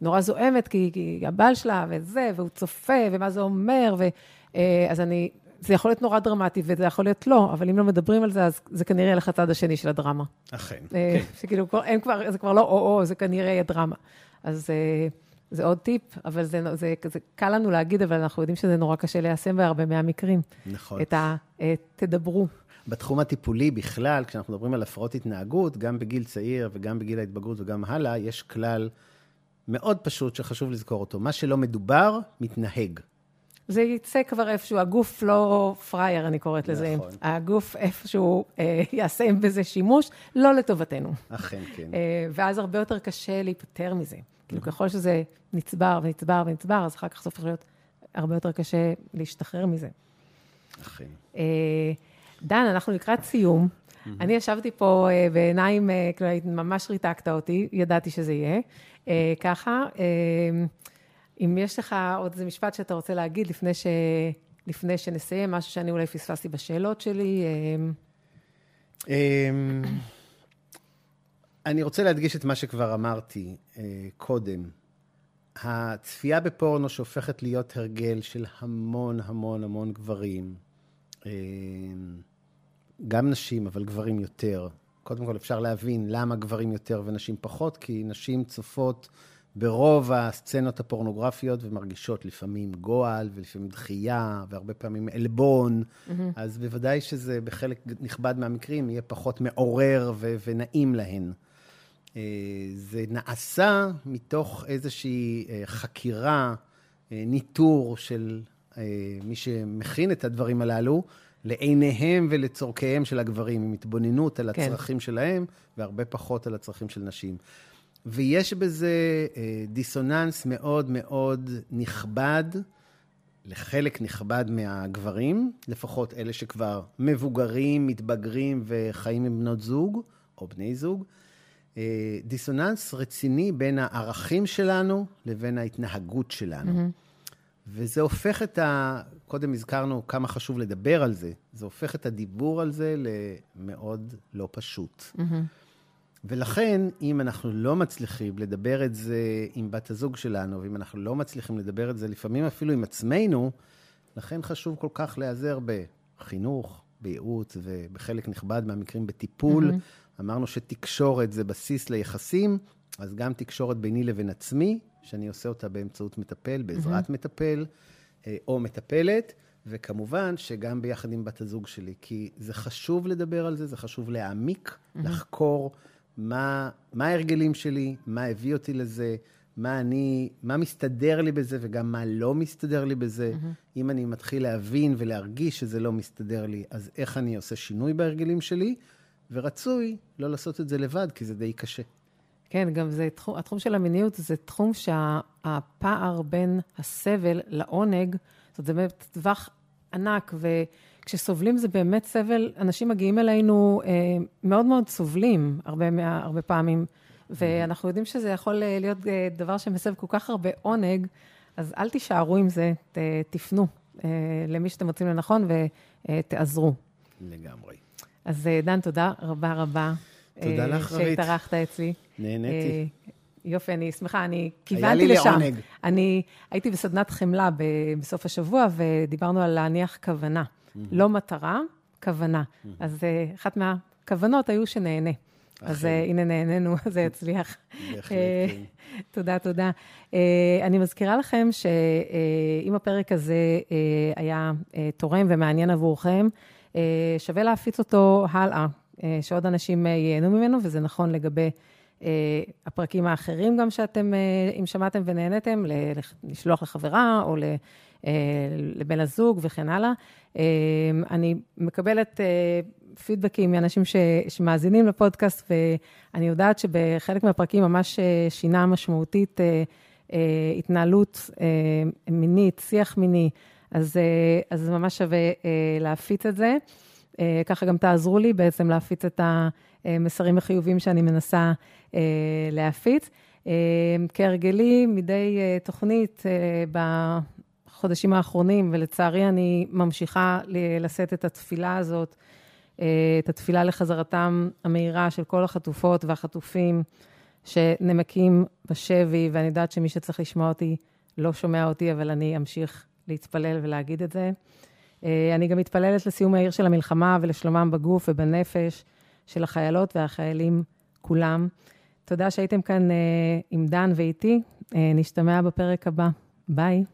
שנורא זועמת, כי הבעל שלה וזה, והוא צופה, ומה זה אומר, אז אני, זה יכול להיות נורא דרמטי, וזה יכול להיות לא, אבל אם לא מדברים על זה, אז זה כנראה ילך הצד השני של הדרמה. אכן. שכאילו, זה כבר לא או-או, זה כנראה הדרמה. אז... זה עוד טיפ, אבל זה, זה, זה, זה קל לנו להגיד, אבל אנחנו יודעים שזה נורא קשה ליישם בהרבה מהמקרים. נכון. את ה, את, תדברו. בתחום הטיפולי בכלל, כשאנחנו מדברים על הפרעות התנהגות, גם בגיל צעיר וגם בגיל ההתבגרות וגם הלאה, יש כלל מאוד פשוט שחשוב לזכור אותו. מה שלא מדובר, מתנהג. זה יצא כבר איפשהו, הגוף לא פרייר, אני קוראת לזה. נכון. הגוף איפשהו אה, יעשה עם בזה שימוש, לא לטובתנו. אכן, כן. אה, ואז הרבה יותר קשה להיפטר מזה. כאילו, ככל שזה נצבר ונצבר ונצבר, אז אחר כך זה הופך להיות הרבה יותר קשה להשתחרר מזה. אכן. דן, אנחנו לקראת סיום. אני ישבתי פה בעיניים, כאילו, ממש ריתקת אותי, ידעתי שזה יהיה. ככה, אם יש לך עוד איזה משפט שאתה רוצה להגיד לפני שנסיים, משהו שאני אולי פספסתי בשאלות שלי. אני רוצה להדגיש את מה שכבר אמרתי קודם. הצפייה בפורנו שהופכת להיות הרגל של המון המון המון גברים, גם נשים, אבל גברים יותר. קודם כל אפשר להבין למה גברים יותר ונשים פחות, כי נשים צופות ברוב הסצנות הפורנוגרפיות ומרגישות לפעמים גועל ולפעמים דחייה והרבה פעמים אלבון, mm-hmm. אז בוודאי שזה בחלק נכבד מהמקרים יהיה פחות מעורר ו- ונעים להן. זה נעשה מתוך איזושהי חקירה, ניטור של מי שמכין את הדברים הללו, לעיניהם ולצורכיהם של הגברים, עם התבוננות על הצרכים כן. שלהם, והרבה פחות על הצרכים של נשים. ויש בזה דיסוננס מאוד מאוד נכבד, לחלק נכבד מהגברים, לפחות אלה שכבר מבוגרים, מתבגרים וחיים עם בנות זוג, או בני זוג, דיסוננס רציני בין הערכים שלנו לבין ההתנהגות שלנו. Mm-hmm. וזה הופך את ה... קודם הזכרנו כמה חשוב לדבר על זה. זה הופך את הדיבור על זה למאוד לא פשוט. Mm-hmm. ולכן, אם אנחנו לא מצליחים לדבר את זה עם בת הזוג שלנו, ואם אנחנו לא מצליחים לדבר את זה לפעמים אפילו עם עצמנו, לכן חשוב כל כך להיעזר בחינוך, בייעוץ, ובחלק נכבד מהמקרים בטיפול. Mm-hmm. אמרנו שתקשורת זה בסיס ליחסים, אז גם תקשורת ביני לבין עצמי, שאני עושה אותה באמצעות מטפל, בעזרת mm-hmm. מטפל, או מטפלת, וכמובן שגם ביחד עם בת הזוג שלי, כי זה חשוב לדבר על זה, זה חשוב להעמיק, mm-hmm. לחקור, מה, מה ההרגלים שלי, מה הביא אותי לזה, מה אני, מה מסתדר לי בזה וגם מה לא מסתדר לי בזה. Mm-hmm. אם אני מתחיל להבין ולהרגיש שזה לא מסתדר לי, אז איך אני עושה שינוי בהרגלים שלי? ורצוי לא לעשות את זה לבד, כי זה די קשה. כן, גם זה, התחום, התחום של המיניות זה תחום שהפער בין הסבל לעונג, זאת אומרת, טווח ענק, וכשסובלים זה באמת סבל, אנשים מגיעים אלינו אה, מאוד מאוד סובלים, הרבה, הרבה פעמים, ואנחנו יודעים שזה יכול להיות דבר שמסב כל כך הרבה עונג, אז אל תישארו עם זה, ת, תפנו אה, למי שאתם מוצאים לנכון ותעזרו. לגמרי. אז דן, תודה רבה רבה. תודה לך רבית. שהתארחת אצלי. נהניתי. אה, יופי, אני שמחה, אני כיוונתי לשם. היה לי לעונג. אני הייתי בסדנת חמלה בסוף השבוע, ודיברנו על להניח כוונה. לא מטרה, כוונה. אז אחת מהכוונות היו שנהנה. אז הנה נהנינו, זה יצליח. בהחלט. תודה, תודה. אני מזכירה לכם שאם הפרק הזה היה תורם ומעניין עבורכם, שווה להפיץ אותו הלאה, שעוד אנשים ייהנו ממנו, וזה נכון לגבי... הפרקים האחרים גם שאתם, אם שמעתם ונהנתם, לשלוח לחברה או לבן הזוג וכן הלאה. אני מקבלת פידבקים מאנשים שמאזינים לפודקאסט, ואני יודעת שבחלק מהפרקים ממש שינה משמעותית התנהלות מינית, שיח מיני, אז זה ממש שווה להפיץ את זה. ככה גם תעזרו לי בעצם להפיץ את המסרים החיובים שאני מנסה להפיץ. כהרגלי, מדי תוכנית בחודשים האחרונים, ולצערי אני ממשיכה לשאת את התפילה הזאת, את התפילה לחזרתם המהירה של כל החטופות והחטופים שנמקים בשבי, ואני יודעת שמי שצריך לשמוע אותי לא שומע אותי, אבל אני אמשיך להתפלל ולהגיד את זה. אני גם מתפללת לסיום העיר של המלחמה ולשלומם בגוף ובנפש של החיילות והחיילים כולם. תודה שהייתם כאן עם דן ואיתי. נשתמע בפרק הבא. ביי.